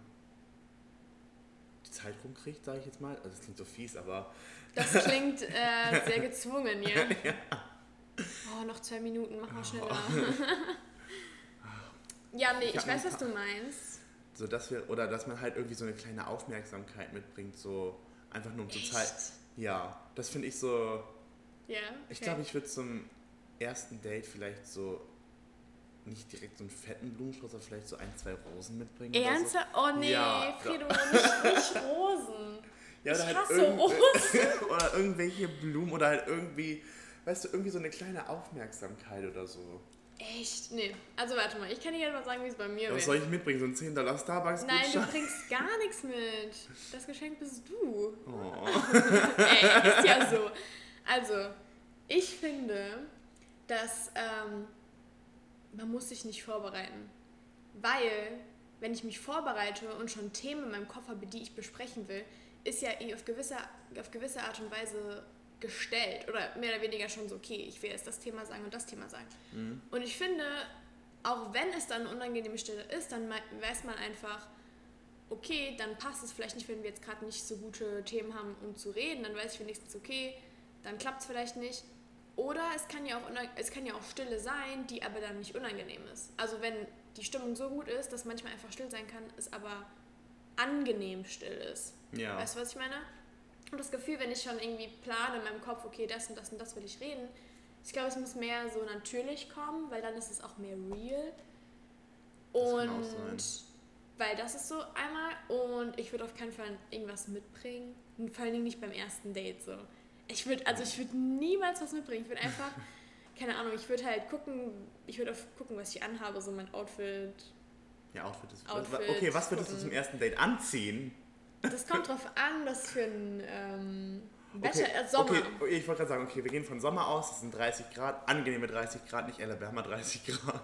die Zeit rumkriegt, sage ich jetzt mal. Also das klingt so fies, aber... Das klingt äh, sehr gezwungen, ja. ja. Oh, noch zwei Minuten, mach mal schneller. Oh. ja, nee, ich, ich weiß, was du meinst. So, dass wir, oder dass man halt irgendwie so eine kleine Aufmerksamkeit mitbringt, so einfach nur um Echt? Zur Zeit. Ja, das finde ich so... Ja, okay. Ich glaube, ich würde zum ersten Date vielleicht so, nicht direkt so einen fetten Blumenstrauß, aber vielleicht so ein, zwei Rosen mitbringen. Ernsthaft? So. Oh nee, ja, Fredo, nicht, nicht Rosen. Ja, oder ich hasse halt Rosen. Oder irgendwelche Blumen oder halt irgendwie... Weißt du, irgendwie so eine kleine Aufmerksamkeit oder so. Echt? Nee. Also warte mal, ich kann dir gerne mal sagen, wie es bei mir ist. Ja, was soll ich mitbringen? So ein zehn Dollar Starbucks-Gutschein? Nein, du bringst gar nichts mit. Das Geschenk bist du. Oh. Ey, ist ja so. Also, ich finde, dass ähm, man muss sich nicht vorbereiten. Weil, wenn ich mich vorbereite und schon Themen in meinem Kopf habe, die ich besprechen will, ist ja auf gewisse, auf gewisse Art und Weise... gestellt oder mehr oder weniger schon so, okay, ich will jetzt das Thema sagen und das Thema sagen. Mhm. Und ich finde, auch wenn es dann eine unangenehme Stelle ist, dann weiß man einfach, okay, dann passt es vielleicht nicht, wenn wir jetzt gerade nicht so gute Themen haben, um zu reden, dann weiß ich wenigstens, okay, dann klappt es vielleicht nicht. Oder es kann ja auch es kann ja auch Stille sein, die aber dann nicht unangenehm ist. Also wenn die Stimmung so gut ist, dass manchmal einfach still sein kann, es aber angenehm still ist. Ja. Weißt du, was ich meine? Und das Gefühl, wenn ich schon irgendwie plane in meinem Kopf, okay, das und das und das will ich reden, ich glaube, es muss mehr so natürlich kommen, weil dann ist es auch mehr real. Und das weil das ist so einmal und ich würde auf keinen Fall irgendwas mitbringen, vor allen Dingen nicht beim ersten Date so. Ich würde, also ich würde niemals was mitbringen, ich würde einfach, keine Ahnung, ich würde halt gucken, ich würde auf gucken, was ich anhabe, so mein Outfit. Ja, Outfit ist Outfit, okay, was würdest du zum ersten Date anziehen? Das kommt drauf an, was für ein ähm, Wetter okay. ist Sommer. Okay, ich wollte gerade sagen, okay, wir gehen von Sommer aus, es sind dreißig Grad, angenehme dreißig Grad, nicht Alabama dreißig Grad.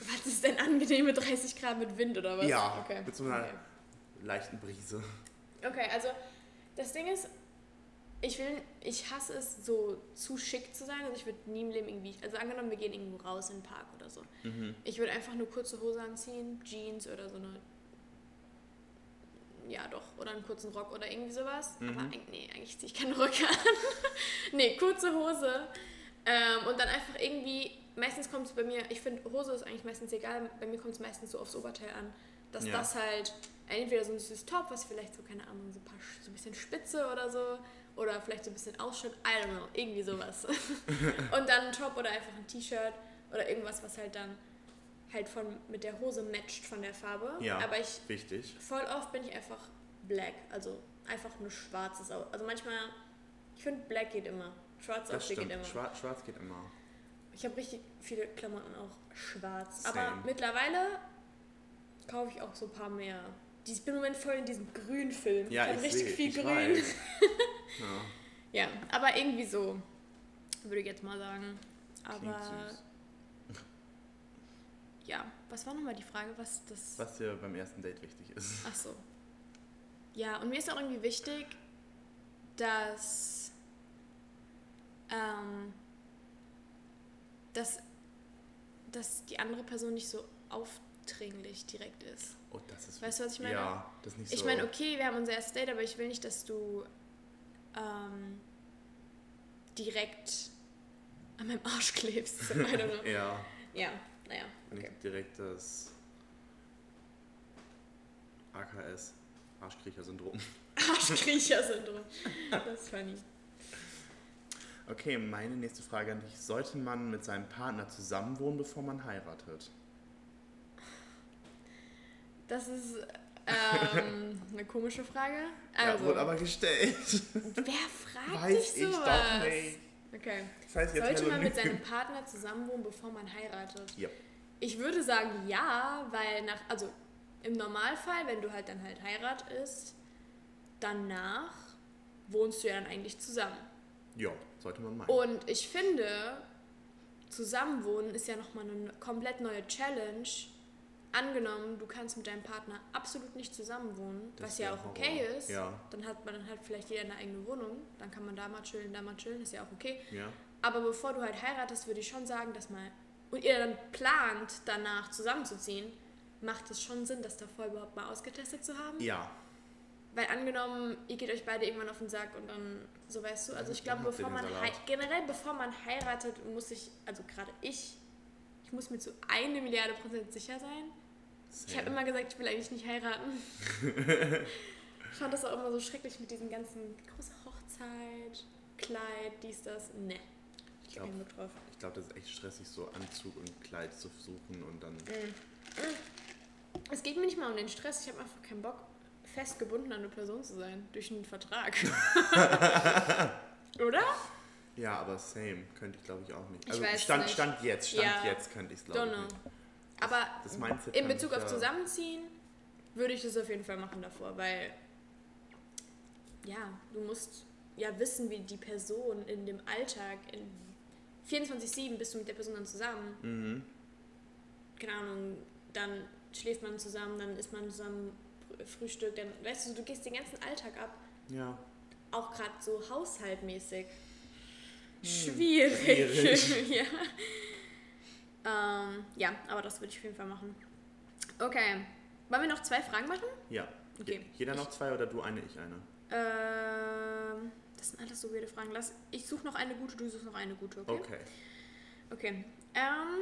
Was ist denn angenehme dreißig Grad mit Wind oder was? Ja, okay. Mit so einer okay. leichten Brise. Okay, also das Ding ist, ich will, ich hasse es, so zu schick zu sein. Also ich würde nie im Leben irgendwie, also angenommen, wir gehen irgendwo raus in den Park oder so. Mhm. Ich würde einfach eine kurze Hose anziehen, Jeans oder so eine, ja doch, oder einen kurzen Rock oder irgendwie sowas. Mhm. Aber nee, eigentlich ziehe ich keinen Rock an. Nee, kurze Hose. Ähm, und dann einfach irgendwie, meistens kommt es bei mir, ich finde, Hose ist eigentlich meistens egal, bei mir kommt es meistens so aufs Oberteil an, dass ja. das halt entweder so ein süßes Top, was vielleicht so, keine Ahnung, so ein, paar, so ein bisschen Spitze oder so, oder vielleicht so ein bisschen Ausschnitt, I don't know, irgendwie sowas. Und dann ein Top oder einfach ein T-Shirt oder irgendwas, was halt dann halt von, mit der Hose matcht von der Farbe. Ja, aber ich, wichtig. Voll oft bin ich einfach black, also einfach nur schwarzes Auto. Also manchmal, ich finde, black geht immer. Schwarz auch geht immer. Schwarz, schwarz geht immer. Ich habe richtig viele Klamotten auch schwarz. Same. Aber mittlerweile kaufe ich auch so ein paar mehr. Ich bin im Moment voll in diesem Grünfilm. Ja, ich, ich richtig seh, viel ich Grün. Ja. Ja, aber irgendwie so, würde ich jetzt mal sagen. Aber ja, was war nochmal die Frage, was das... Was dir beim ersten Date wichtig ist. Ach so. Ja, und mir ist auch irgendwie wichtig, dass... Ähm, dass, dass die andere Person nicht so aufdringlich direkt ist. Oh, das ist... Weißt du, was ich meine? Ja, das ist nicht so... Ich meine, okay, wir haben unser erstes Date, aber ich will nicht, dass du ähm, direkt an meinem Arsch klebst. I don't know. Ja. Ja, naja. Okay. Nicht direkt das A K S, Arschkriecher-Syndrom. Arschkriecher-Syndrom. Das ist funny. Okay, meine nächste Frage an dich. Sollte man mit seinem Partner zusammenwohnen, bevor man heiratet? Das ist ähm, eine komische Frage. Also, ja, wurde aber gestellt. Wer fragt Weiß dich sowas? Weiß ich doch nicht. Okay. Das heißt jetzt Sollte man mit seinem Partner zusammenwohnen, bevor man heiratet? Ja. Ich würde sagen ja, weil nach, also im Normalfall, wenn du halt dann halt heiratest, danach wohnst du ja dann eigentlich zusammen. Ja, sollte man meinen. Und ich finde, Zusammenwohnen ist ja nochmal eine komplett neue Challenge. Angenommen, du kannst mit deinem Partner absolut nicht zusammenwohnen, das was ja auch okay Horror. Ist. Ja. Dann hat man dann halt vielleicht jeder eine eigene Wohnung. Dann kann man da mal chillen, da mal chillen, ist ja auch okay. Ja. Aber bevor du halt heiratest, würde ich schon sagen, dass mal und ihr dann plant, danach zusammenzuziehen, macht es schon Sinn, das davor überhaupt mal ausgetestet zu haben? Ja. Weil angenommen, ihr geht euch beide irgendwann auf den Sack und dann, so weißt du, also ich glaube, bevor man hei- generell bevor man heiratet, muss ich, also gerade ich, ich muss mir zu eine Milliarde Prozent sicher sein. Sehr. Ich habe immer gesagt, ich will eigentlich nicht heiraten. Ich fand das auch immer so schrecklich mit diesen ganzen, große Hochzeit, Kleid, dies, das, ne. Ich habe keinen Bock drauf. Ich glaube, das ist echt stressig, so Anzug und Kleid zu suchen und dann... Es geht mir nicht mal um den Stress, ich habe einfach keinen Bock, festgebunden an eine Person zu sein, durch einen Vertrag. Oder? Ja, aber same, könnte ich glaube ich auch nicht. Also ich weiß Stand, nicht. Stand jetzt, Stand ja. jetzt könnte ich es glaube ich nicht. Das, aber das Mindset in Bezug ich, auf Zusammenziehen würde ich das auf jeden Fall machen davor, weil ja, du musst ja wissen, wie die Person in dem Alltag, in vierundzwanzig sieben bist du mit der Person dann zusammen. Mhm. Keine Ahnung, dann schläft man zusammen, dann isst man zusammen Frühstück, dann weißt du, du gehst den ganzen Alltag ab. Ja. Auch gerade so haushaltmäßig. Hm, schwierig. schwierig. Ja. Ähm, ja, aber das würde ich auf jeden Fall machen. Okay. Wollen wir noch zwei Fragen machen? Ja. Okay. Jeder noch zwei oder du eine, ich eine? Ähm, das sind alles so weirde Fragen. Lass, ich suche noch eine gute, du suchst noch eine gute, okay? Okay. Okay. Ähm,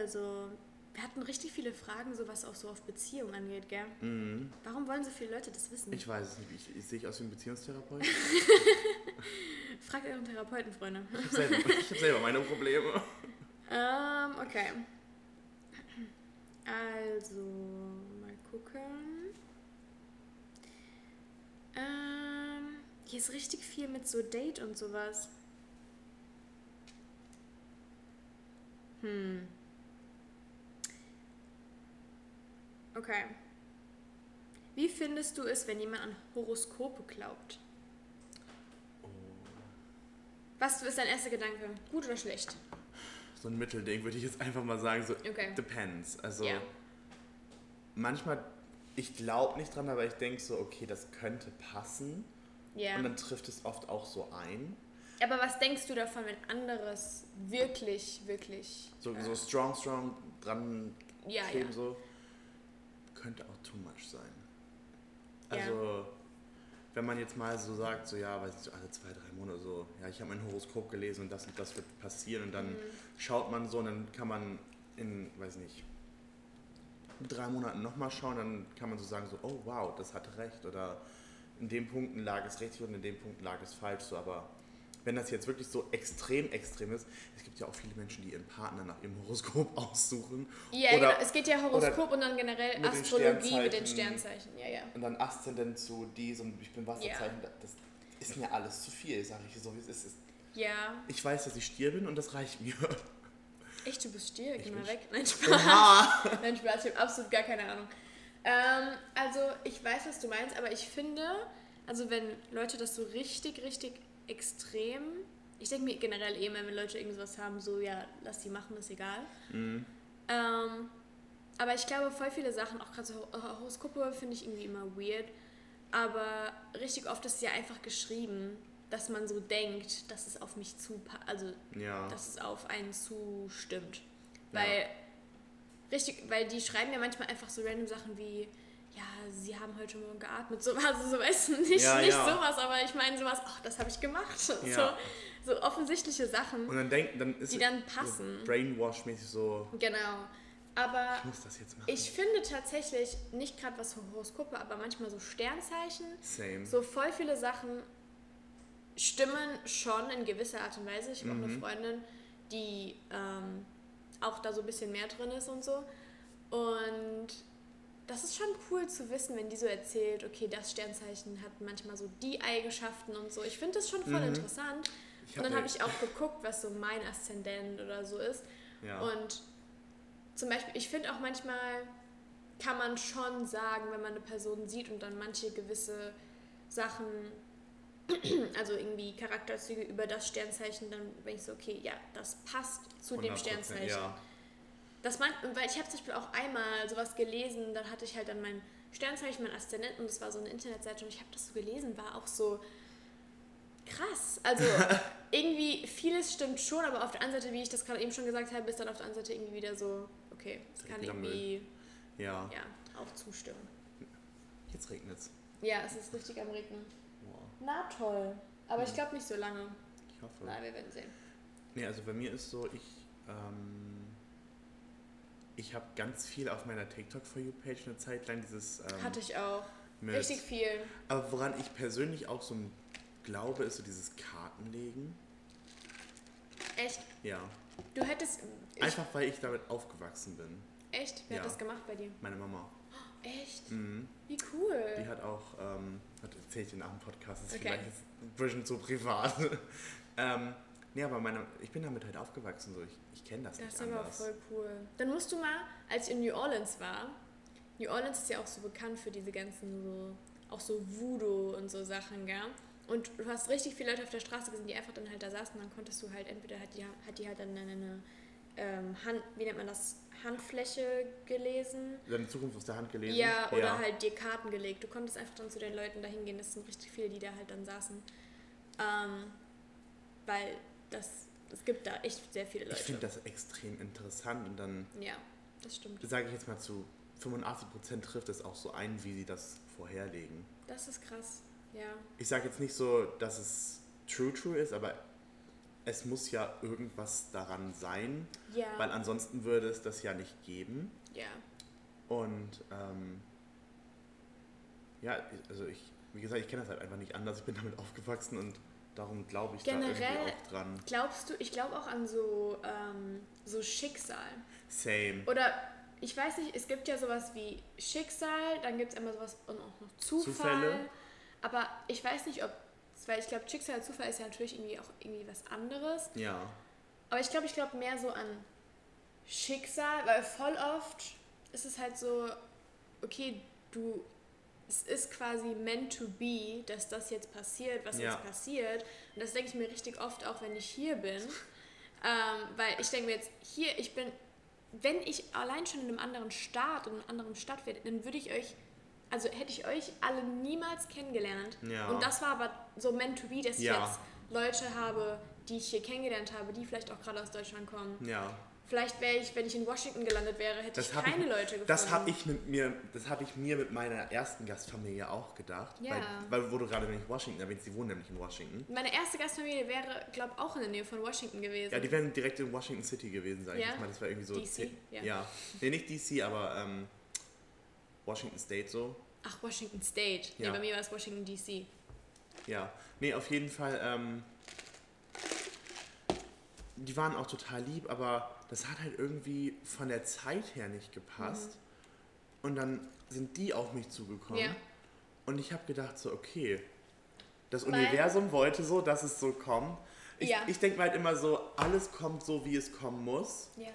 also... Wir hatten richtig viele Fragen, so was auch so auf Beziehung angeht, gell? Mhm. Warum wollen so viele Leute das wissen? Ich weiß es nicht. Ich, ich, sehe ich aus wie ein Beziehungstherapeut? Fragt euren Therapeuten, Freunde. Ich habe selber, hab selber meine Probleme. Ähm, um, okay. Also, mal gucken. Ähm, um, hier ist richtig viel mit so Date und sowas. Hm. Okay. Wie findest du es, wenn jemand an Horoskope glaubt? Oh. Was ist dein erster Gedanke? Gut oder schlecht? So ein Mittelding würde ich jetzt einfach mal sagen, so okay. Depends. Also yeah. Manchmal, ich glaube nicht dran, aber ich denke so, okay, das könnte passen. Yeah. Und dann trifft es oft auch so ein. Aber was denkst du davon, wenn anderes wirklich, wirklich... So, äh, so strong, strong dran ja, kleben, ja. so. Könnte auch too much sein. Also, ja. wenn man jetzt mal so sagt, so ja, weiß nicht, alle zwei, drei Monate so, ja, ich habe mein Horoskop gelesen und das und das wird passieren und dann mhm. schaut man so und dann kann man in, weiß nicht, drei Monaten nochmal schauen, dann kann man so sagen, so, oh wow, das hatte recht oder in den Punkten lag es richtig und in den Punkten lag es falsch, so, aber wenn das jetzt wirklich so extrem extrem ist, es gibt ja auch viele Menschen, die ihren Partner nach ihrem Horoskop aussuchen. Ja, oder, genau. Es geht ja Horoskop und dann generell mit Astrologie mit den Sternzeichen. Ja, ja. Und dann Aszendent zu diesem, ich bin Wasserzeichen, ja. das ist mir alles zu viel, sage ich so, wie es ist. Ja. Ich weiß, dass ich Stier bin und das reicht mir. Echt, du bist Stier? Geh mal weg. Nein, Spaß. Nein, Spaß, ich habe absolut gar keine Ahnung. Ähm, also, ich weiß, was du meinst, aber ich finde, also wenn Leute das so richtig, richtig extrem, ich denke mir generell eh, wenn Leute irgendwas haben, so, ja, lass die machen, ist egal. Mhm. Ähm, aber ich glaube, voll viele Sachen, auch gerade so Horoskope, finde ich irgendwie immer weird, aber richtig oft ist es ja einfach geschrieben, dass man so denkt, dass es auf mich zu, also, ja. dass es auf einen zustimmt. Weil, ja. richtig, weil die schreiben ja manchmal einfach so random Sachen wie, ja, sie haben heute Morgen geatmet, sowas, so weißt du, nicht, ja, nicht ja. sowas, aber ich meine sowas, ach, das habe ich gemacht, ja. so, so offensichtliche Sachen, und dann denk, dann ist die dann passen. So brainwash-mäßig so. Genau, aber ich, muss das jetzt machen. Ich finde tatsächlich, nicht gerade was von Horoskope, aber manchmal so Sternzeichen, Same. so voll viele Sachen stimmen schon in gewisser Art und Weise. Ich habe mhm. auch eine Freundin, die ähm, auch da so ein bisschen mehr drin ist und so, und das ist schon cool zu wissen, wenn die so erzählt, okay, das Sternzeichen hat manchmal so die Eigenschaften und so. Ich finde das schon voll mhm. interessant. Ich und dann habe ich auch geguckt, was so mein Aszendent oder so ist. Ja. Und zum Beispiel, ich finde auch manchmal kann man schon sagen, wenn man eine Person sieht und dann manche gewisse Sachen, also irgendwie Charakterzüge über das Sternzeichen, dann bin ich so, okay, ja, das passt zu dem Sternzeichen. Ja. Das man, weil ich habe zum Beispiel auch einmal sowas gelesen, dann hatte ich halt dann mein Sternzeichen, mein Aszendent und das war so eine Internetseite und ich habe das so gelesen, war auch so krass. Also irgendwie vieles stimmt schon, aber auf der anderen Seite, wie ich das gerade eben schon gesagt habe, ist dann auf der anderen Seite irgendwie wieder so, okay, das kann irgendwie ja. ja auch zustimmen. Jetzt regnet's. Ja, es ist richtig am Regnen. Wow. Na toll, aber ja. ich glaube nicht so lange. Ich hoffe. Na, wir werden sehen. Nee, also bei mir ist so, ich... Ähm Ich habe ganz viel auf meiner TikTok-For-You-Page eine Zeit lang dieses... Ähm, Hatte ich auch. Mit. Richtig viel. Aber woran ich persönlich auch so glaube, ist so dieses Kartenlegen. Echt? Ja. Du hättest... Einfach, weil ich damit aufgewachsen bin. Echt? Wer ja. hat das gemacht bei dir? Meine Mama. Oh, echt? Mhm. Wie cool. Die hat auch... Ähm, erzähl ich dir nach dem Podcast, das ist okay. vielleicht jetzt ein bisschen zu privat. ähm... Nee, aber meine, ich bin damit halt aufgewachsen, so ich, ich kenne das, das nicht anders. Das ist aber voll cool. Dann musst du mal, als ich in New Orleans war, New Orleans ist ja auch so bekannt für diese ganzen, so auch so Voodoo und so Sachen, gell? Und du hast richtig viele Leute auf der Straße gesehen, die einfach dann halt da saßen, dann konntest du halt, entweder hat die, hat die halt dann eine, eine ähm, Hand, wie nennt man das, Handfläche gelesen. Deine Zukunft aus der Hand gelesen. Ja, oder ja. halt dir Karten gelegt. Du konntest einfach dann zu den Leuten da hingehen, das sind richtig viele, die da halt dann saßen. Ähm, weil Das, das gibt da echt sehr viele Leute. Ich finde das extrem interessant und dann... Ja, das stimmt. Sage ich jetzt mal zu fünfundachtzig Prozent trifft es auch so ein, wie sie das vorherlegen. Das ist krass, ja. Ich sage jetzt nicht so, dass es true true ist, aber es muss ja irgendwas daran sein, ja. weil ansonsten würde es das ja nicht geben. Ja. Und ähm, ja, also ich, wie gesagt, ich kenne das halt einfach nicht anders. Ich bin damit aufgewachsen und darum glaube ich generell da irgendwie auch dran. Glaubst du, ich glaube auch an so, ähm, so Schicksal. Same. Oder, ich weiß nicht, es gibt ja sowas wie Schicksal, dann gibt es immer sowas und auch noch Zufall. Zufälle. Aber ich weiß nicht, ob, weil ich glaube, Schicksal und Zufall ist ja natürlich irgendwie auch irgendwie was anderes. Ja. Aber ich glaube, ich glaube mehr so an Schicksal, weil voll oft ist es halt so, okay, du... es ist quasi meant to be, dass das jetzt passiert, was ja. jetzt passiert. Und das denke ich mir richtig oft, auch wenn ich hier bin. Ähm, weil ich denke mir jetzt, hier, ich bin, wenn ich allein schon in einem anderen Staat, in einer anderen Stadt wäre, dann würde ich euch, also hätte ich euch alle niemals kennengelernt. Ja. Und das war aber so meant to be, dass ja. ich jetzt Leute habe, die ich hier kennengelernt habe, die vielleicht auch gerade aus Deutschland kommen. Ja. Vielleicht wäre ich, wenn ich in Washington gelandet wäre, hätte das ich keine ich, Leute gefunden. Das habe ich mit mir, das habe ich mir mit meiner ersten Gastfamilie auch gedacht. Ja. Weil, weil wo du gerade nämlich Washington erwähnst, sie wohnen nämlich in Washington. Meine erste Gastfamilie wäre, glaube ich, auch in der Nähe von Washington gewesen. Ja, die wären direkt in Washington City gewesen, sag ich ja. mal. Das war irgendwie so. D C? Ja. ja. Nee, nicht D C, aber ähm, Washington State so. Ach, Washington State. Ja. Nee, bei mir war es Washington D C. Ja. Nee, auf jeden Fall. Ähm, die waren auch total lieb, aber das hat halt irgendwie von der Zeit her nicht gepasst. Mhm. Und dann sind die auf mich zugekommen. Ja. Und ich habe gedacht so, okay, das Weil Universum wollte so, dass es so kommt. Ich, ja. ich denke halt immer so, alles kommt so, wie es kommen muss. Ja.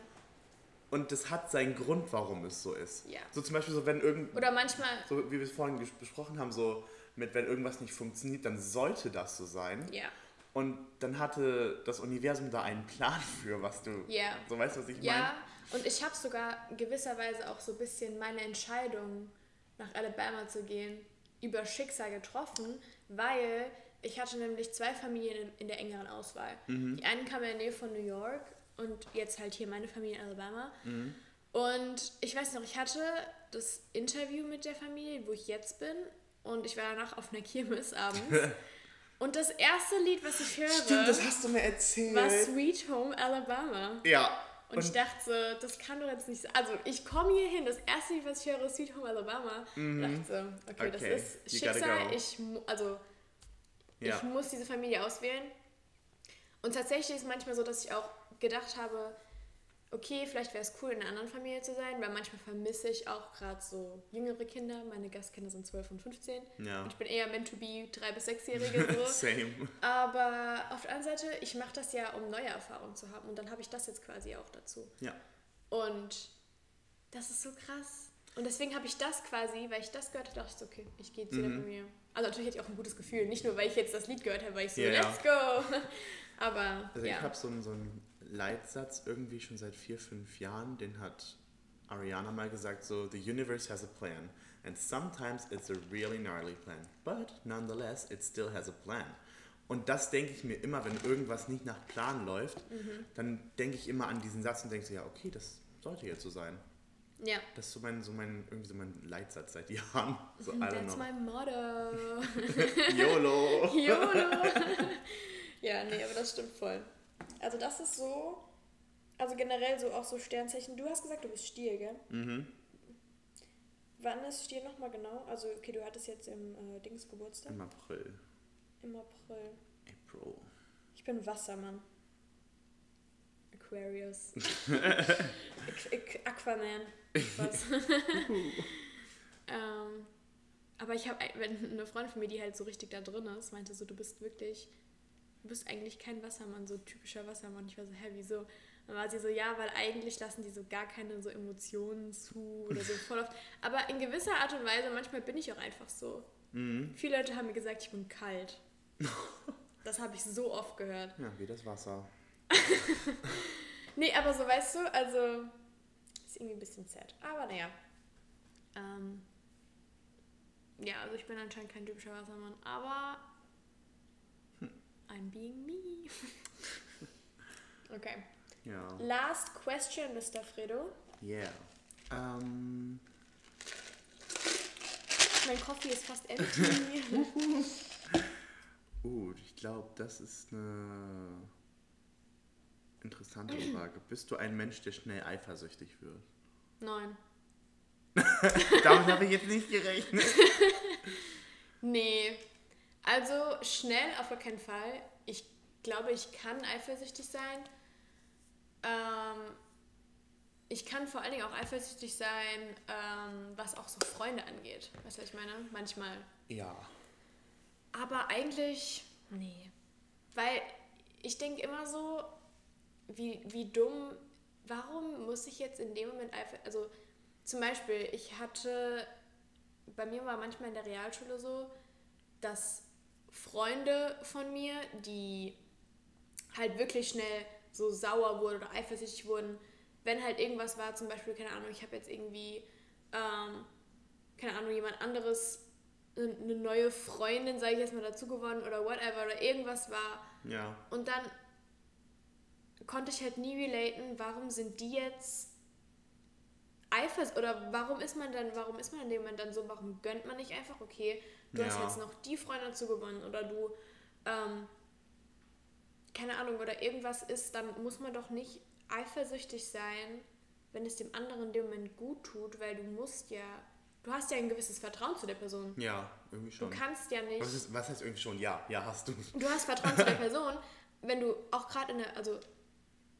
Und das hat seinen Grund, warum es so ist. Ja. So zum Beispiel so, wenn irgend... Oder manchmal... So wie wir es vorhin besprochen haben, so mit, wenn irgendwas nicht funktioniert, dann sollte das so sein. Ja. Und dann hatte das Universum da einen Plan für, was du, yeah. so weißt du, was ich yeah. meine? Ja, und ich habe sogar gewisserweise auch so ein bisschen meine Entscheidung, nach Alabama zu gehen, über Schicksal getroffen, weil ich hatte nämlich zwei Familien in der engeren Auswahl. Mhm. Die einen kam in der Nähe von New York und jetzt halt hier meine Familie in Alabama. Mhm. Und ich weiß noch, ich hatte das Interview mit der Familie, wo ich jetzt bin, und ich war danach auf einer Kirmes abends. Und das erste Lied, was ich höre, Stimmt, das hast du mir erzählt. war Sweet Home Alabama. Ja. Und, und ich dachte so, das kann doch jetzt nicht sein. Also ich komme hier hin, das erste Lied, was ich höre, ist Sweet Home Alabama. Mhm. Ich dachte so, okay, okay, das ist you Schicksal. Ich, also, ja. ich muss diese Familie auswählen. Und tatsächlich ist es manchmal so, dass ich auch gedacht habe, okay, vielleicht wäre es cool, in einer anderen Familie zu sein, weil manchmal vermisse ich auch gerade so jüngere Kinder. Meine Gastkinder sind zwölf und fünfzehn. Ja. Und ich bin eher meant to be drei- bis sechsjährige. So. Same. Aber auf der anderen Seite, ich mache das ja, um neue Erfahrungen zu haben. Und dann habe ich das jetzt quasi auch dazu. Ja. Und das ist so krass. Und deswegen habe ich das quasi, weil ich das gehört habe, dachte ich so, okay, ich gehe zu mhm. der Familie. Also natürlich hätte ich auch ein gutes Gefühl. Nicht nur, weil ich jetzt das Lied gehört habe, weil ich so, yeah, let's go. Aber, also ja. ich habe so ein... So ein Leitsatz irgendwie schon seit vier, fünf Jahren, den hat Ariana mal gesagt, so, the universe has a plan and sometimes it's a really gnarly plan, but nonetheless it still has a plan. Und das denke ich mir immer, wenn irgendwas nicht nach Plan läuft, mhm. dann denke ich immer an diesen Satz und denke so, ja, okay, das sollte jetzt so sein. Ja. Das ist so mein, so mein, irgendwie so mein Leitsatz seit Jahren. So, I don't That's know. my motto. YOLO. YOLO. Ja, nee, aber das stimmt voll. Also das ist so, also generell so auch so Sternzeichen. Du hast gesagt, du bist Stier, gell? Mhm. Wann ist Stier nochmal genau? Also okay, du hattest jetzt im äh, Dings Geburtstag. Im April. Im April. April. Ich bin Wassermann. Aquarius. Aquaman. Was? ähm, aber ich habe, wenn eine Freundin von mir, die halt so richtig da drin ist, meinte so, du bist wirklich... du bist eigentlich kein Wassermann, so typischer Wassermann. Ich war so, hä, wieso? Dann war sie so, ja, weil eigentlich lassen die so gar keine so Emotionen zu oder so voll oft. Aber in gewisser Art und Weise, manchmal bin ich auch einfach so. Mhm. Viele Leute haben mir gesagt, ich bin kalt. Das habe ich so oft gehört. Ja, wie das Wasser. Nee, aber so, weißt du, also ist irgendwie ein bisschen sad. Aber naja. Ähm, ja, also ich bin anscheinend kein typischer Wassermann, aber... I'm being me. Okay. Yeah. Last question, Mister Fredo. Yeah. Um. Mein Coffee ist fast empty. uh, ich glaube, das ist eine interessante Frage. Bist du ein Mensch, der schnell eifersüchtig wird? Nein. Damit habe ich jetzt nicht gerechnet. Nee. Also schnell auf gar keinen Fall. Ich glaube, ich kann eifersüchtig sein. Ähm, ich kann vor allen Dingen auch eifersüchtig sein, ähm, was auch so Freunde angeht. Weißt du, was ich meine? Manchmal. Ja. Aber eigentlich, nee. Weil ich denke immer so, wie, wie dumm, warum muss ich jetzt in dem Moment eifersüchtig sein? Also zum Beispiel, ich hatte bei mir war manchmal in der Realschule so, dass Freunde von mir, die halt wirklich schnell so sauer wurden oder eifersüchtig wurden, wenn halt irgendwas war, zum Beispiel, keine Ahnung, ich habe jetzt irgendwie, ähm, keine Ahnung, jemand anderes, eine neue Freundin, sage ich jetzt mal, dazu gewonnen oder whatever, oder irgendwas war. Ja. Und dann konnte ich halt nie relaten, warum sind die jetzt eifersüchtig, oder warum ist man dann, warum ist man in dem Moment dann so, warum gönnt man nicht einfach, okay, du ja. hast jetzt noch die Freundin dazu gewonnen, oder du, ähm, keine Ahnung, oder irgendwas ist, dann muss man doch nicht eifersüchtig sein, wenn es dem anderen in dem Moment gut tut, weil du musst ja, du hast ja ein gewisses Vertrauen zu der Person. Ja, irgendwie schon. Du kannst ja nicht... Was, ist, was heißt irgendwie schon? Ja, ja, hast du. Du hast Vertrauen zu der Person, wenn du auch gerade in der, also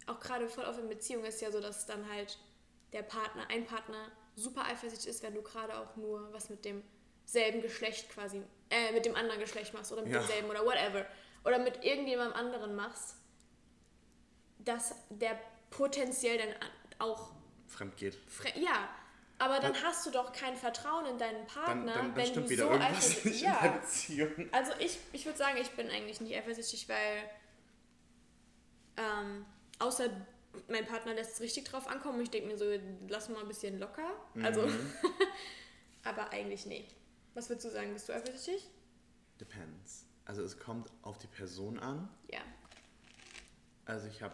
auch gerade voll auf in Beziehung ist ja so, dass dann halt der Partner, ein Partner super eifersüchtig ist, wenn du gerade auch nur was mit demselben Geschlecht quasi, äh, mit dem anderen Geschlecht machst oder mit ja. demselben oder whatever, oder mit irgendjemandem anderen machst, dass der potenziell dann auch... Fremd geht. Fre- ja, aber dann hast du doch kein Vertrauen in deinen Partner, dann, dann, dann wenn du wieder so eifersüchtig ja. bist. Also ich, ich würde sagen, ich bin eigentlich nicht eifersüchtig, weil ähm, außer mein Partner lässt es richtig drauf ankommen. Ich denke mir so, lass mal ein bisschen locker. Mhm. Also, aber eigentlich nee. Was würdest du sagen? Bist du eifersüchtig? Depends. Also es kommt auf die Person an. Ja. Also ich habe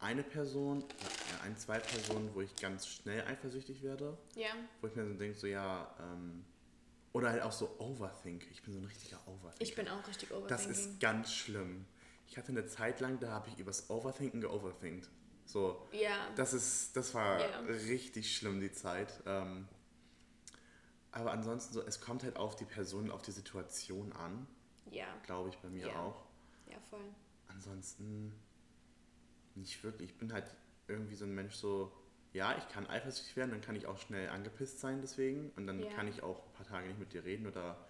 eine Person, ein, zwei Personen, wo ich ganz schnell eifersüchtig werde. Ja. Wo ich mir so denke, so ja, ähm, oder halt auch so Overthink. Ich bin so ein richtiger Overthinker. Ich bin auch richtig Overthinking. Das ist ganz schlimm. Ich hatte eine Zeit lang, da habe ich übers Overthinken geoverthinkt. So. Ja. Das ist, das war ja. richtig schlimm, die Zeit. Ähm, aber ansonsten so, es kommt halt auf die Person, auf die Situation an. Ja. Glaube ich bei mir ja. auch. Ja, voll. Ansonsten... Nicht wirklich. Ich bin halt irgendwie so ein Mensch so, ja, ich kann eifersüchtig werden, dann kann ich auch schnell angepisst sein deswegen und dann ja. kann ich auch ein paar Tage nicht mit dir reden oder...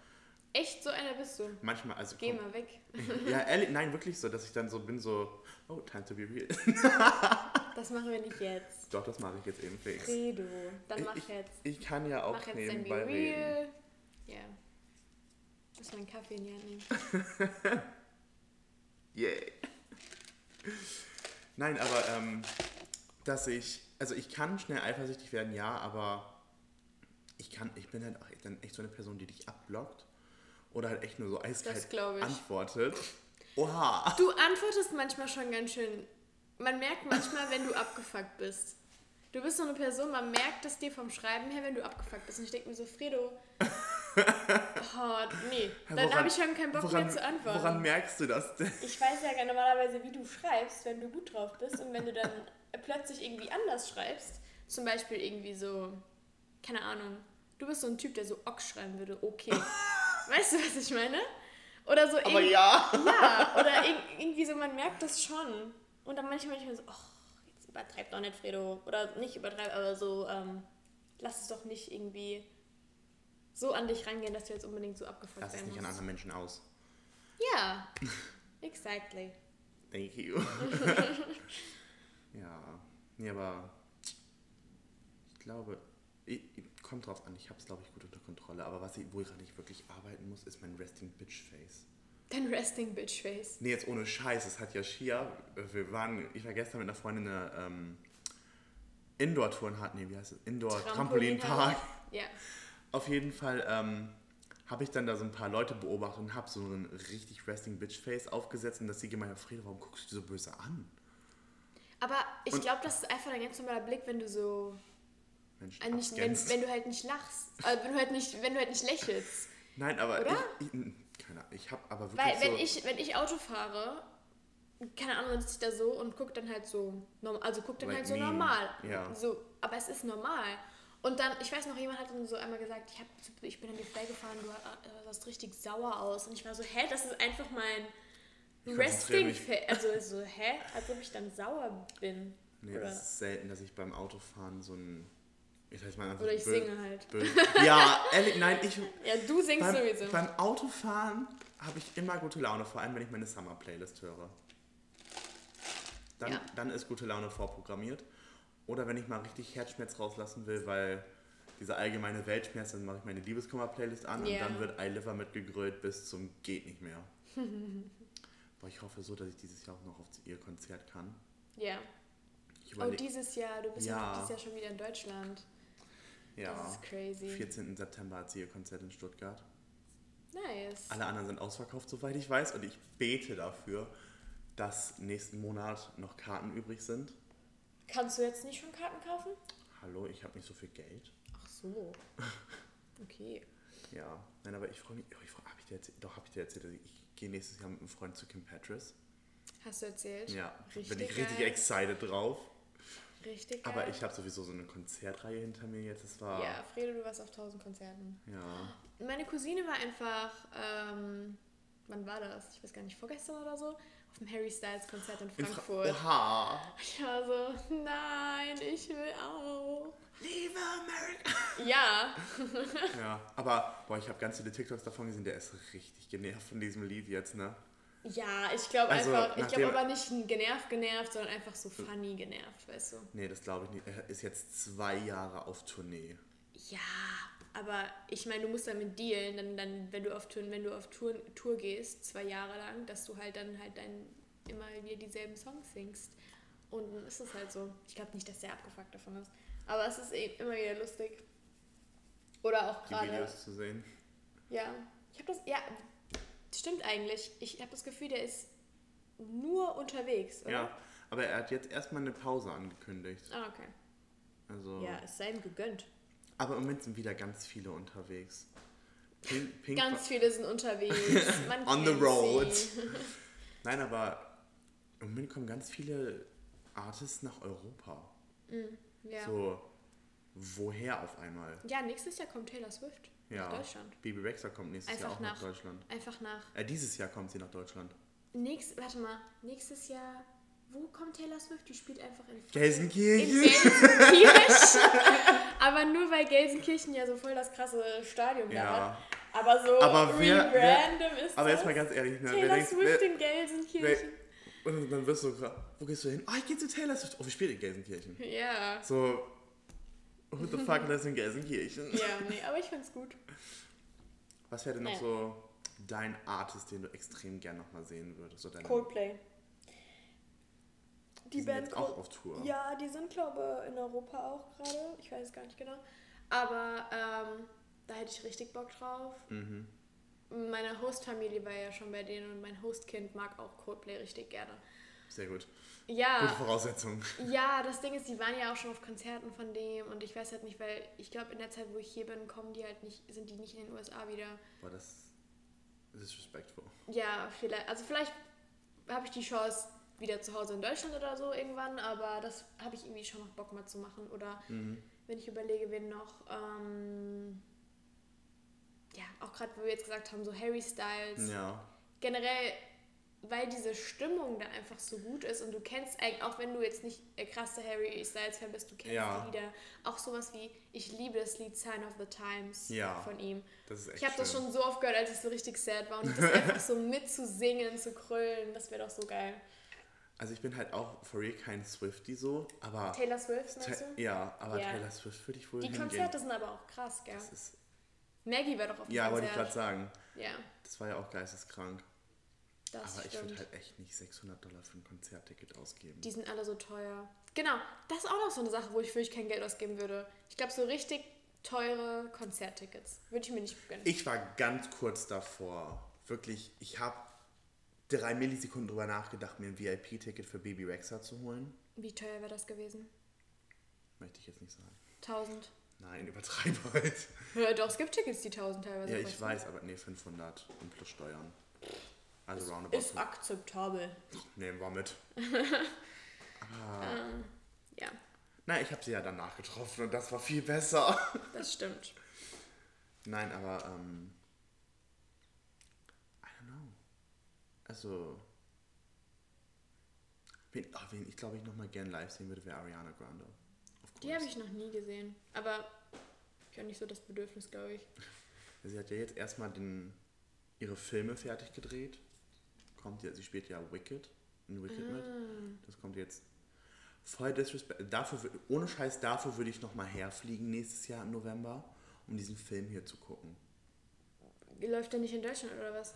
Echt? So einer bist du? Manchmal, also... Geh komm, mal weg. Ja, ehrlich, nein, wirklich so, dass ich dann so bin so, oh, time to be real. Das machen wir nicht jetzt. Doch, das mache ich jetzt eben fix. Fredo, dann mach ich, jetzt. Ich kann ja auch jetzt nebenbei reden. Ja. Yeah. Muss man einen Kaffee in die Hand nehmen. Yay. Nein, aber ähm, dass ich, also ich kann schnell eifersüchtig werden, ja, aber ich kann, ich bin halt auch dann echt so eine Person, die dich abblockt oder halt echt nur so eiskalt antwortet. Oha! Du antwortest manchmal schon ganz schön, man merkt manchmal, wenn du abgefuckt bist. Du bist so eine Person, man merkt es dir vom Schreiben her, wenn du abgefuckt bist. Und ich denke mir so, Fredo... Oh, nee. Dann woran, habe ich schon keinen Bock woran, mehr zu antworten. Woran merkst du das denn? Ich weiß ja normalerweise, wie du schreibst, wenn du gut drauf bist. Und wenn du dann plötzlich irgendwie anders schreibst, zum Beispiel irgendwie so, keine Ahnung, du bist so ein Typ, der so Ock schreiben würde, okay. Weißt du, was ich meine? Oder so irgendwie. Aber ja. Ja, oder irgendwie so, man merkt das schon. Und dann manchmal, manchmal so, oh, jetzt übertreib doch nicht, Fredo. Oder nicht übertreib, aber so, ähm, lass es doch nicht irgendwie... so an dich rangehen, dass du jetzt unbedingt so abgefuckt werden musst. Lass es nicht an anderen Menschen aus. Ja, exactly. Thank you. Ja, nee, aber ich glaube, ich, kommt drauf an, ich hab's, glaube ich, gut unter Kontrolle, aber was ich, wo ich gerade nicht wirklich arbeiten muss, ist mein Resting Bitch Face. Dein Resting Bitch Face? Nee, jetzt ohne Scheiß, es hat ja Schia, wir waren, ich war gestern mit einer Freundin eine ähm, Indoor-Touren hat, nee, wie heißt es? Indoor-Trampolinpark. Ja. Auf jeden Fall ähm, habe ich dann da so ein paar Leute beobachtet und habe so ein richtig resting bitch face aufgesetzt und dass sie gemeint hat, Fredo, warum guckst du die so böse an? Aber ich glaube, das ist einfach dein ganz normaler Blick, wenn du so Menschen nicht, wenn, wenn du halt nicht lachst, also wenn du halt nicht, wenn du halt nicht lächelst. Nein, aber oder? Ich, ich, keine Ahnung, ich habe aber wirklich weil wenn so ich wenn ich Auto fahre, keine Ahnung, sitze ich da so und guck dann halt so, also guck dann like halt so mean. Normal, ja. So, aber es ist normal. Und dann, ich weiß noch, jemand hat dann so einmal gesagt, ich, hab, ich bin an dir vorbeigefahren, du sahst richtig sauer aus. Und ich war so, hä, das ist einfach mein Resting-Face. Also so, hä, als ob ich dann sauer bin. Nee, oder? Das ist selten, dass ich beim Autofahren so ein... Ich sag mal einfach oder ich bö- singe halt. Bö- ja, ehrlich, nein, ich... Ja, du singst beim, sowieso. Beim Autofahren habe ich immer gute Laune, vor allem, wenn ich meine Summer-Playlist höre. Dann, ja. dann ist gute Laune vorprogrammiert. Oder wenn ich mal richtig Herzschmerz rauslassen will, weil diese allgemeine Weltschmerz, dann mache ich meine Liebeskummer-Playlist an yeah. und dann wird I Liver mitgegrölt bis zum geht nicht mehr. Boah, ich hoffe so, dass ich dieses Jahr auch noch auf ihr Konzert kann. Ja. Yeah. Oh, dieses Jahr, du bist ja dieses Jahr schon wieder in Deutschland. Ja. Das ist crazy. vierzehnten September hat sie ihr Konzert in Stuttgart. Nice. Alle anderen sind ausverkauft, soweit ich weiß, und ich bete dafür, dass nächsten Monat noch Karten übrig sind. Kannst du jetzt nicht schon Karten kaufen? Hallo, ich habe nicht so viel Geld. Ach so. Okay. Ja, nein, aber ich freue mich. Ich freu, hab ich dir erzählt, doch, habe ich dir erzählt, dass ich, ich gehe nächstes Jahr mit einem Freund zu Kim Petras. Hast du erzählt? Ja, richtig bin ich richtig geil. excited drauf. Richtig geil. Aber ich habe sowieso so eine Konzertreihe hinter mir jetzt. Das war ja, Fredo, du warst auf tausend Konzerten. Ja. Meine Cousine war einfach, ähm, wann war das? Ich weiß gar nicht, vorgestern oder so. Auf dem Harry Styles Konzert in Frankfurt. In Fra- Oha. Ich war so, nein, ich will auch. Liebe America. Ja. Ja, aber boah, ich habe ganz viele TikToks davon gesehen, der ist richtig genervt von diesem Lied jetzt, ne? Ja, ich glaube also einfach, ich glaube aber nicht genervt genervt, sondern einfach so funny genervt, weißt du. Nee, das glaube ich nicht. Er ist jetzt zwei Jahre auf Tournee. Ja, aber ich meine, du musst damit dealen, dann, dann, wenn du auf, Tour, wenn du auf Tour, Tour gehst, zwei Jahre lang, dass du halt dann halt dann immer wieder dieselben Songs singst. Und dann ist es halt so. Ich glaube nicht, dass der abgefuckt davon ist. Aber es ist eben immer wieder lustig. Oder auch gerade. Die Videos zu sehen. Ja, ich habe das, ja... Stimmt eigentlich. Ich habe das Gefühl, der ist nur unterwegs, oder? Ja, aber er hat jetzt erstmal eine Pause angekündigt. Ah, okay. Also ja, es sei ihm gegönnt. Aber im Moment sind wieder ganz viele unterwegs. Pink, Pink ganz ba- viele sind unterwegs. Man on the road. Nein, aber im Moment kommen ganz viele Artists nach Europa. Mm, ja. So, woher auf einmal? Ja, nächstes Jahr kommt Taylor Swift. Ja, nach Deutschland. Baby Rexa kommt nächstes einfach Jahr auch nach, nach Deutschland. Einfach nach. Äh, dieses Jahr kommt sie nach Deutschland. Nächst, warte mal, nächstes Jahr, wo kommt Taylor Swift? Die spielt einfach in Gelsenkirchen. In Gelsenkirchen. Aber nur weil Gelsenkirchen ja so voll das krasse Stadion ja. da hat. Aber so aber wer, random wer, ist aber das. Aber jetzt mal ganz ehrlich, ne? Taylor wer Swift wer, in Gelsenkirchen. Wer, und dann wirst du gerade, wo gehst du hin? Oh, ich geh zu Taylor Swift. Oh, wir spielen in Gelsenkirchen. Ja. So. What the fuck, das ist in Gelsenkirchen. Ja, nee, aber ich find's gut. Was wäre denn naja. noch so dein Artist, den du extrem gern nochmal sehen würdest? Oder Coldplay. Die, die sind Band jetzt auch auf Tour. Ja, die sind, glaube ich, in Europa auch gerade. Ich weiß es gar nicht genau. Aber ähm, da hätte ich richtig Bock drauf. Mhm. Meine Hostfamilie war ja schon bei denen und mein Hostkind mag auch Coldplay richtig gerne. Sehr gut. Ja, gute Voraussetzung. Ja, das Ding ist, die waren ja auch schon auf Konzerten von dem und ich weiß halt nicht, weil ich glaube, in der Zeit, wo ich hier bin, kommen die halt nicht, sind die nicht in den U S A wieder. Boah, das ist respectful. Ja, vielleicht, also vielleicht habe ich die Chance wieder zu Hause in Deutschland oder so irgendwann, aber das habe ich irgendwie schon noch Bock mal zu machen. Oder mhm. wenn ich überlege, wen noch, ähm, ja, auch gerade, wo wir jetzt gesagt haben, so Harry Styles. Ja. Generell, weil diese Stimmung da einfach so gut ist und du kennst eigentlich, auch wenn du jetzt nicht krasser Harry Styles-Fan bist, du kennst ja. die Lieder. Auch sowas wie, ich liebe das Lied Sign of the Times ja, von ihm. Das ist echt ich habe das schon so oft gehört, als ich so richtig sad war und das einfach so mitzusingen, zu krölen, das wäre doch so geil. Also ich bin halt auch for real kein Swiftie so, aber... Taylor Swift, meinst du? Ta- ja, aber ja. Taylor Swift würde ich wohl die hingehen. Die Konzerte sind aber auch krass, gell? Das ist Maggie war doch auf dem ja, Konzert. Ja, wollte ich gerade sagen. Ja. Das war ja auch geisteskrank. Das aber stimmt. Ich würde halt echt nicht sechshundert Dollar für ein Konzertticket ausgeben. Die sind alle so teuer. Genau, das ist auch noch so eine Sache, wo ich wirklich kein Geld ausgeben würde. Ich glaube, so richtig teure Konzerttickets würde ich mir nicht gönnen. Ich war ganz kurz davor. Wirklich, ich habe drei Millisekunden drüber nachgedacht, mir ein V I P-Ticket für Baby Rexa zu holen. Wie teuer wäre das gewesen? Möchte ich jetzt nicht sagen. tausend? Nein, übertreib halt. Ja, doch, es gibt Tickets, die tausend teilweise kosten. Ja, ich weiß, aber nee, fünfhundert und plus Steuern. Also roundabout. Ist akzeptabel. Nehmen wir mit. Aber ähm, ja. Nein, ich habe sie ja danach getroffen und das war viel besser. Das stimmt. Nein, aber ähm, I don't know. Also wen, ach, wen ich glaube ich nochmal gern live sehen würde, wäre Ariana Grande. Die habe ich noch nie gesehen. Aber ich habe nicht so das Bedürfnis, glaube ich. Sie hat ja jetzt erstmal den, ihre Filme fertig gedreht. Kommt ja, sie spielt ja Wicked, in Wicked ah. mit. Das kommt jetzt. voll disrespect. Dafür, ohne Scheiß, dafür würde ich nochmal herfliegen nächstes Jahr im November, um diesen Film hier zu gucken. Läuft der nicht in Deutschland oder was?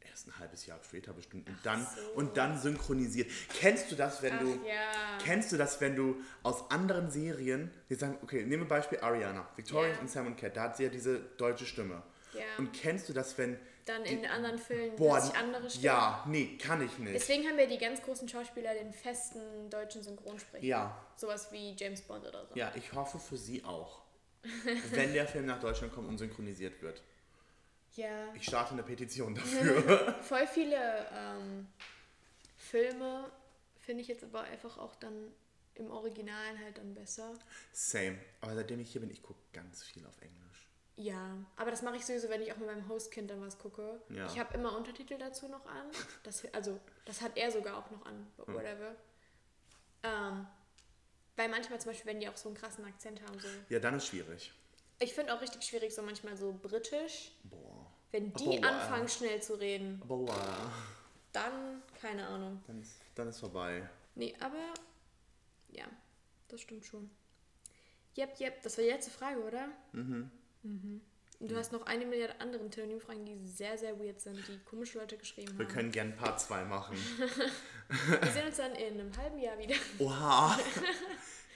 Erst ein halbes Jahr später bestimmt und dann, so. und dann synchronisiert. Kennst du das, wenn Ach, du ja. kennst du das, wenn du aus anderen Serien, jetzt sagen, okay, nehmen wir Beispiel Ariana, Victoria yeah. und Sam and Cat, da hat sie ja diese deutsche Stimme. Yeah. Und kennst du das, wenn dann die, in anderen Filmen boah, sich andere Stimmen? Ja, nee, kann ich nicht. Deswegen haben wir die ganz großen Schauspieler den festen deutschen Synchronsprecher. Ja. Sowas wie James Bond oder so. Ja, ich hoffe für sie auch, wenn der Film nach Deutschland kommt und synchronisiert wird. Ja. Ich starte eine Petition dafür. Voll viele ähm, Filme finde ich jetzt aber einfach auch dann im Originalen halt dann besser. Same. Aber seitdem ich hier bin, ich gucke ganz viel auf Englisch. Ja, aber das mache ich sowieso, wenn ich auch mit meinem Hostkind dann was gucke. Ja. Ich habe immer Untertitel dazu noch an. Das, also, das hat er sogar auch noch an, but whatever. Hm. Ähm, weil manchmal zum Beispiel, wenn die auch so einen krassen Akzent haben. So. Ja, dann ist schwierig. Ich finde auch richtig schwierig, so manchmal so britisch. Boah. Wenn die Boah. anfangen, schnell zu reden, Boah. dann, keine Ahnung. Dann ist, dann ist vorbei. Nee, aber, ja, das stimmt schon. Jep, jep, das war die letzte Frage, oder? Mhm. Mhm. Und du mhm. hast noch eine Milliarde andere Telonymfragen, die sehr, sehr weird sind, die komische Leute geschrieben Wir haben. Wir können gerne Part zwei machen. Wir sehen uns dann in einem halben Jahr wieder. Oha.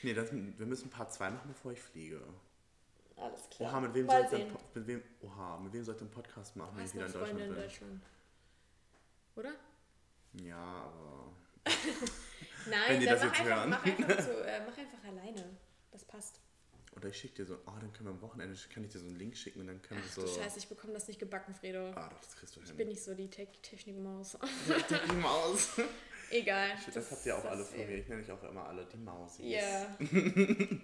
Nee, das, wir müssen Part zwei machen, bevor ich fliege. Alles klar. Oha, mit wem soll ich denn mit wem, oha, mit wem soll ich den Podcast machen, wenn ich wieder in Deutschland bin? In Deutschland. Oder? Ja, aber... Nein, wenn die dann das mach, jetzt einfach, hören. Mach, einfach so, äh, mach einfach alleine. Das passt. Oder ich schicke dir so... Oh, dann können wir am Wochenende... Kann ich dir so einen Link schicken und dann können Ach, wir so... Ach du Scheiße, ich bekomme das nicht gebacken, Fredo. Ah, doch, das kriegst du hin. Ich bin nicht so die Technik-Maus. Technik-Maus. Egal. Das, das habt ihr auch alle von mir. Ich nenne euch auch immer alle die Mausis. Ja. Yeah.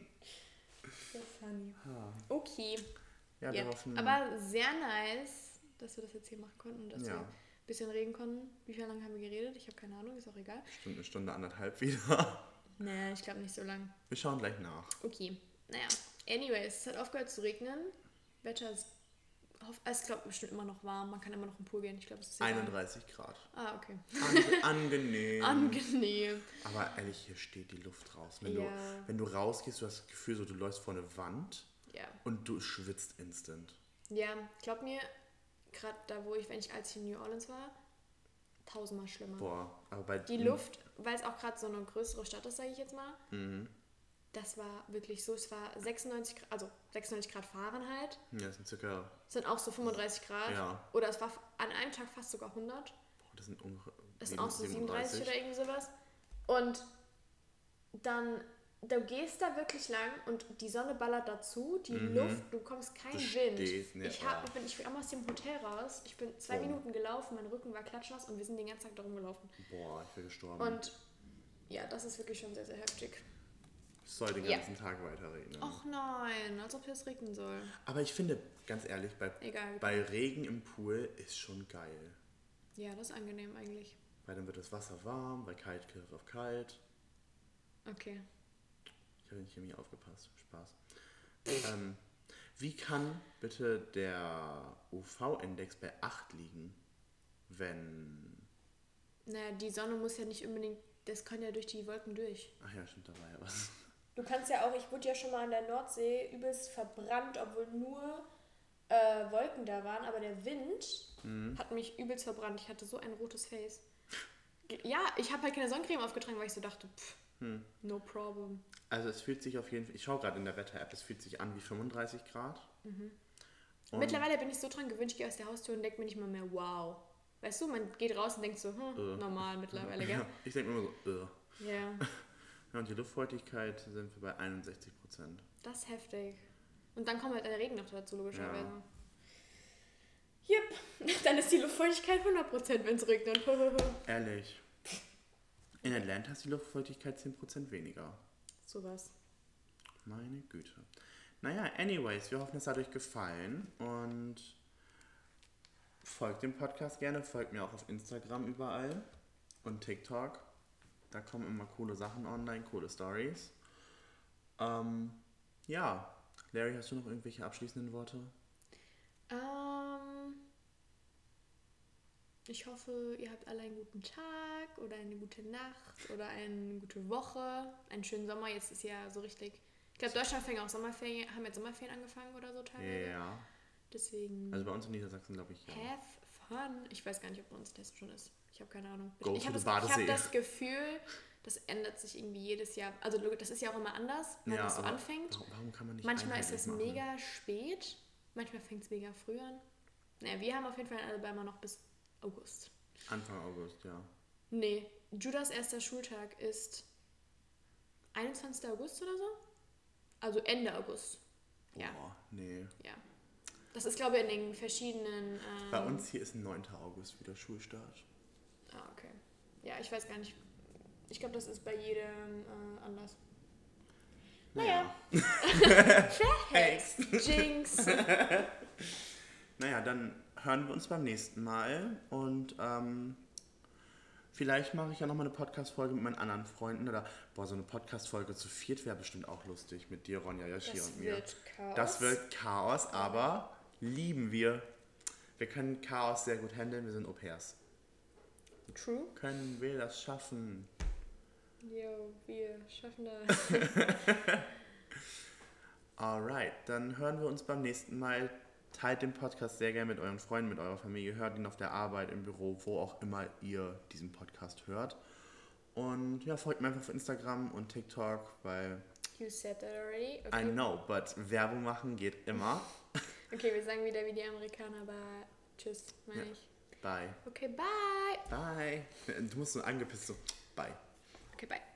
Das ist funny. Okay. Ja, ja. Aber sehr nice, dass wir das jetzt hier machen konnten und dass ja. wir ein bisschen reden konnten. Wie viel lange haben wir geredet? Ich habe keine Ahnung, ist auch egal. Stimmt, eine Stunde, anderthalb wieder. Nee, ich glaube nicht so lang. Wir schauen gleich nach. Okay, naja. Anyways, es hat aufgehört zu regnen. Wetter ist, ich glaube, bestimmt immer noch warm. Man kann immer noch im Pool gehen. Ich glaube, es ist einunddreißig Grad. Ah, okay. An- angenehm. Angenehm. Aber ehrlich, hier steht die Luft raus. Wenn, ja. du, wenn du rausgehst, du hast das Gefühl, so, du läufst vor eine Wand ja. und du schwitzt instant. Ja, glaub mir, gerade da, wo ich, wenn ich als ich in New Orleans war, tausendmal schlimmer. Boah, aber bei die m- Luft, weil es auch gerade so eine größere Stadt ist, sage ich jetzt mal, mhm. Das war wirklich so, es war sechsundneunzig Grad, also sechsundneunzig Grad Fahrenheit. Ja, das sind circa... Das sind auch so fünfunddreißig Grad. Ja. Oder es war an einem Tag fast sogar hundert. Boah, das sind ungefähr... Das sind auch so siebenunddreißig oder irgendwie sowas. Und dann, du gehst da wirklich lang und die Sonne ballert dazu, die mhm. Luft, du bekommst keinen Wind. Ne, ich hab, ich bin ich kam aus dem Hotel raus, ich bin zwei oh. Minuten gelaufen, mein Rücken war klatschnass und wir sind den ganzen Tag darum gelaufen. Boah, ich bin gestorben. Und ja, das ist wirklich schon sehr, sehr heftig. Ich soll den ganzen ja. Tag weiter regnen. Och nein, als ob es regnen soll. Aber ich finde, ganz ehrlich, bei, Egal, bei Regen im Pool ist schon geil. Ja, das ist angenehm eigentlich. Weil dann wird das Wasser warm, bei kalt geht es auf kalt. Okay. Ich habe in Chemie aufgepasst. Spaß. ähm, wie kann bitte der U V-Index bei acht liegen, wenn... Naja, die Sonne muss ja nicht unbedingt... Das kann ja durch die Wolken durch. Ach ja, stimmt, da war ja was. Du kannst ja auch, ich wurde ja schon mal an der Nordsee übelst verbrannt, obwohl nur äh, Wolken da waren, aber der Wind mhm. hat mich übelst verbrannt. Ich hatte so ein rotes Face. Ja, ich habe halt keine Sonnencreme aufgetragen, weil ich so dachte, pff, hm. no problem. Also es fühlt sich auf jeden Fall, ich schaue gerade in der Wetter-App, es fühlt sich an wie fünfunddreißig Grad. Mhm. Mittlerweile bin ich so dran gewöhnt, ich gehe aus der Haustür und denke mir nicht mal mehr, wow. Weißt du, man geht raus und denkt so, hm, äh. normal mittlerweile, gell? Ja, ich denke immer so, äh. Yeah. Ja, und die Luftfeuchtigkeit sind wir bei einundsechzig Prozent. Das ist heftig. Und dann kommt halt der Regen noch dazu, logischerweise. Ja. Jep, dann ist die Luftfeuchtigkeit hundert Prozent, wenn es regnet. Ehrlich. In Atlanta ist die Luftfeuchtigkeit zehn Prozent weniger. Sowas. Meine Güte. Naja, anyways, wir hoffen, es hat euch gefallen. Und folgt dem Podcast gerne, folgt mir auch auf Instagram überall und TikTok. Da kommen immer coole Sachen online, coole Stories. Ähm, ja, Larry, hast du noch irgendwelche abschließenden Worte? Ähm, Ich hoffe, ihr habt alle einen guten Tag oder eine gute Nacht oder eine gute Woche, einen schönen Sommer. Jetzt ist ja so richtig... Ich glaube, Deutschland fängt auch Sommerferien, haben jetzt Sommerferien angefangen oder so teilweise. Ja. Deswegen... Also bei uns in Niedersachsen, glaube ich, ja. Have fun. Ich weiß gar nicht, ob bei uns das schon ist. Ich habe keine Ahnung. Go ich habe das, hab das Gefühl, das ändert sich irgendwie jedes Jahr. Also das ist ja auch immer anders, wenn ja, das so anfängt. Warum kann man nicht manchmal ist es mega spät, manchmal fängt es mega früh an. Naja, wir haben auf jeden Fall in Alabama noch bis August. Anfang August, ja. Nee, Judas erster Schultag ist einundzwanzigster August oder so? Also Ende August. Boah, ja. Nee. Ja. Das ist, glaube ich, in den verschiedenen... Ähm, Bei uns hier ist neunter August wieder Schulstart. Ah, okay. Ja, ich weiß gar nicht. Ich glaube, das ist bei jedem äh, anders. Naja. Verhext. Jinx. Naja, dann hören wir uns beim nächsten Mal. Und ähm, vielleicht mache ich ja nochmal eine Podcast-Folge mit meinen anderen Freunden. Oder boah, so eine Podcast-Folge zu viert wäre bestimmt auch lustig. Mit dir, Ronja, Yoshi und mir. Das wird Chaos. Das wird Chaos, aber lieben wir. Wir können Chaos sehr gut handeln. Wir sind Au-pairs. True. Können wir das schaffen? Jo, wir schaffen das. Alright, dann hören wir uns beim nächsten Mal. Teilt den Podcast sehr gerne mit euren Freunden, mit eurer Familie. Hört ihn auf der Arbeit, im Büro, wo auch immer ihr diesen Podcast hört. Und ja, folgt mir einfach auf Instagram und TikTok, weil... You said that already. Okay. I know, but Werbung machen geht immer. Okay, wir sagen wieder wie die Amerikaner, aber tschüss, meine ja. ich. Bye. Okay, bye. Bye. Du musst so angepisst so, bye. Okay, bye.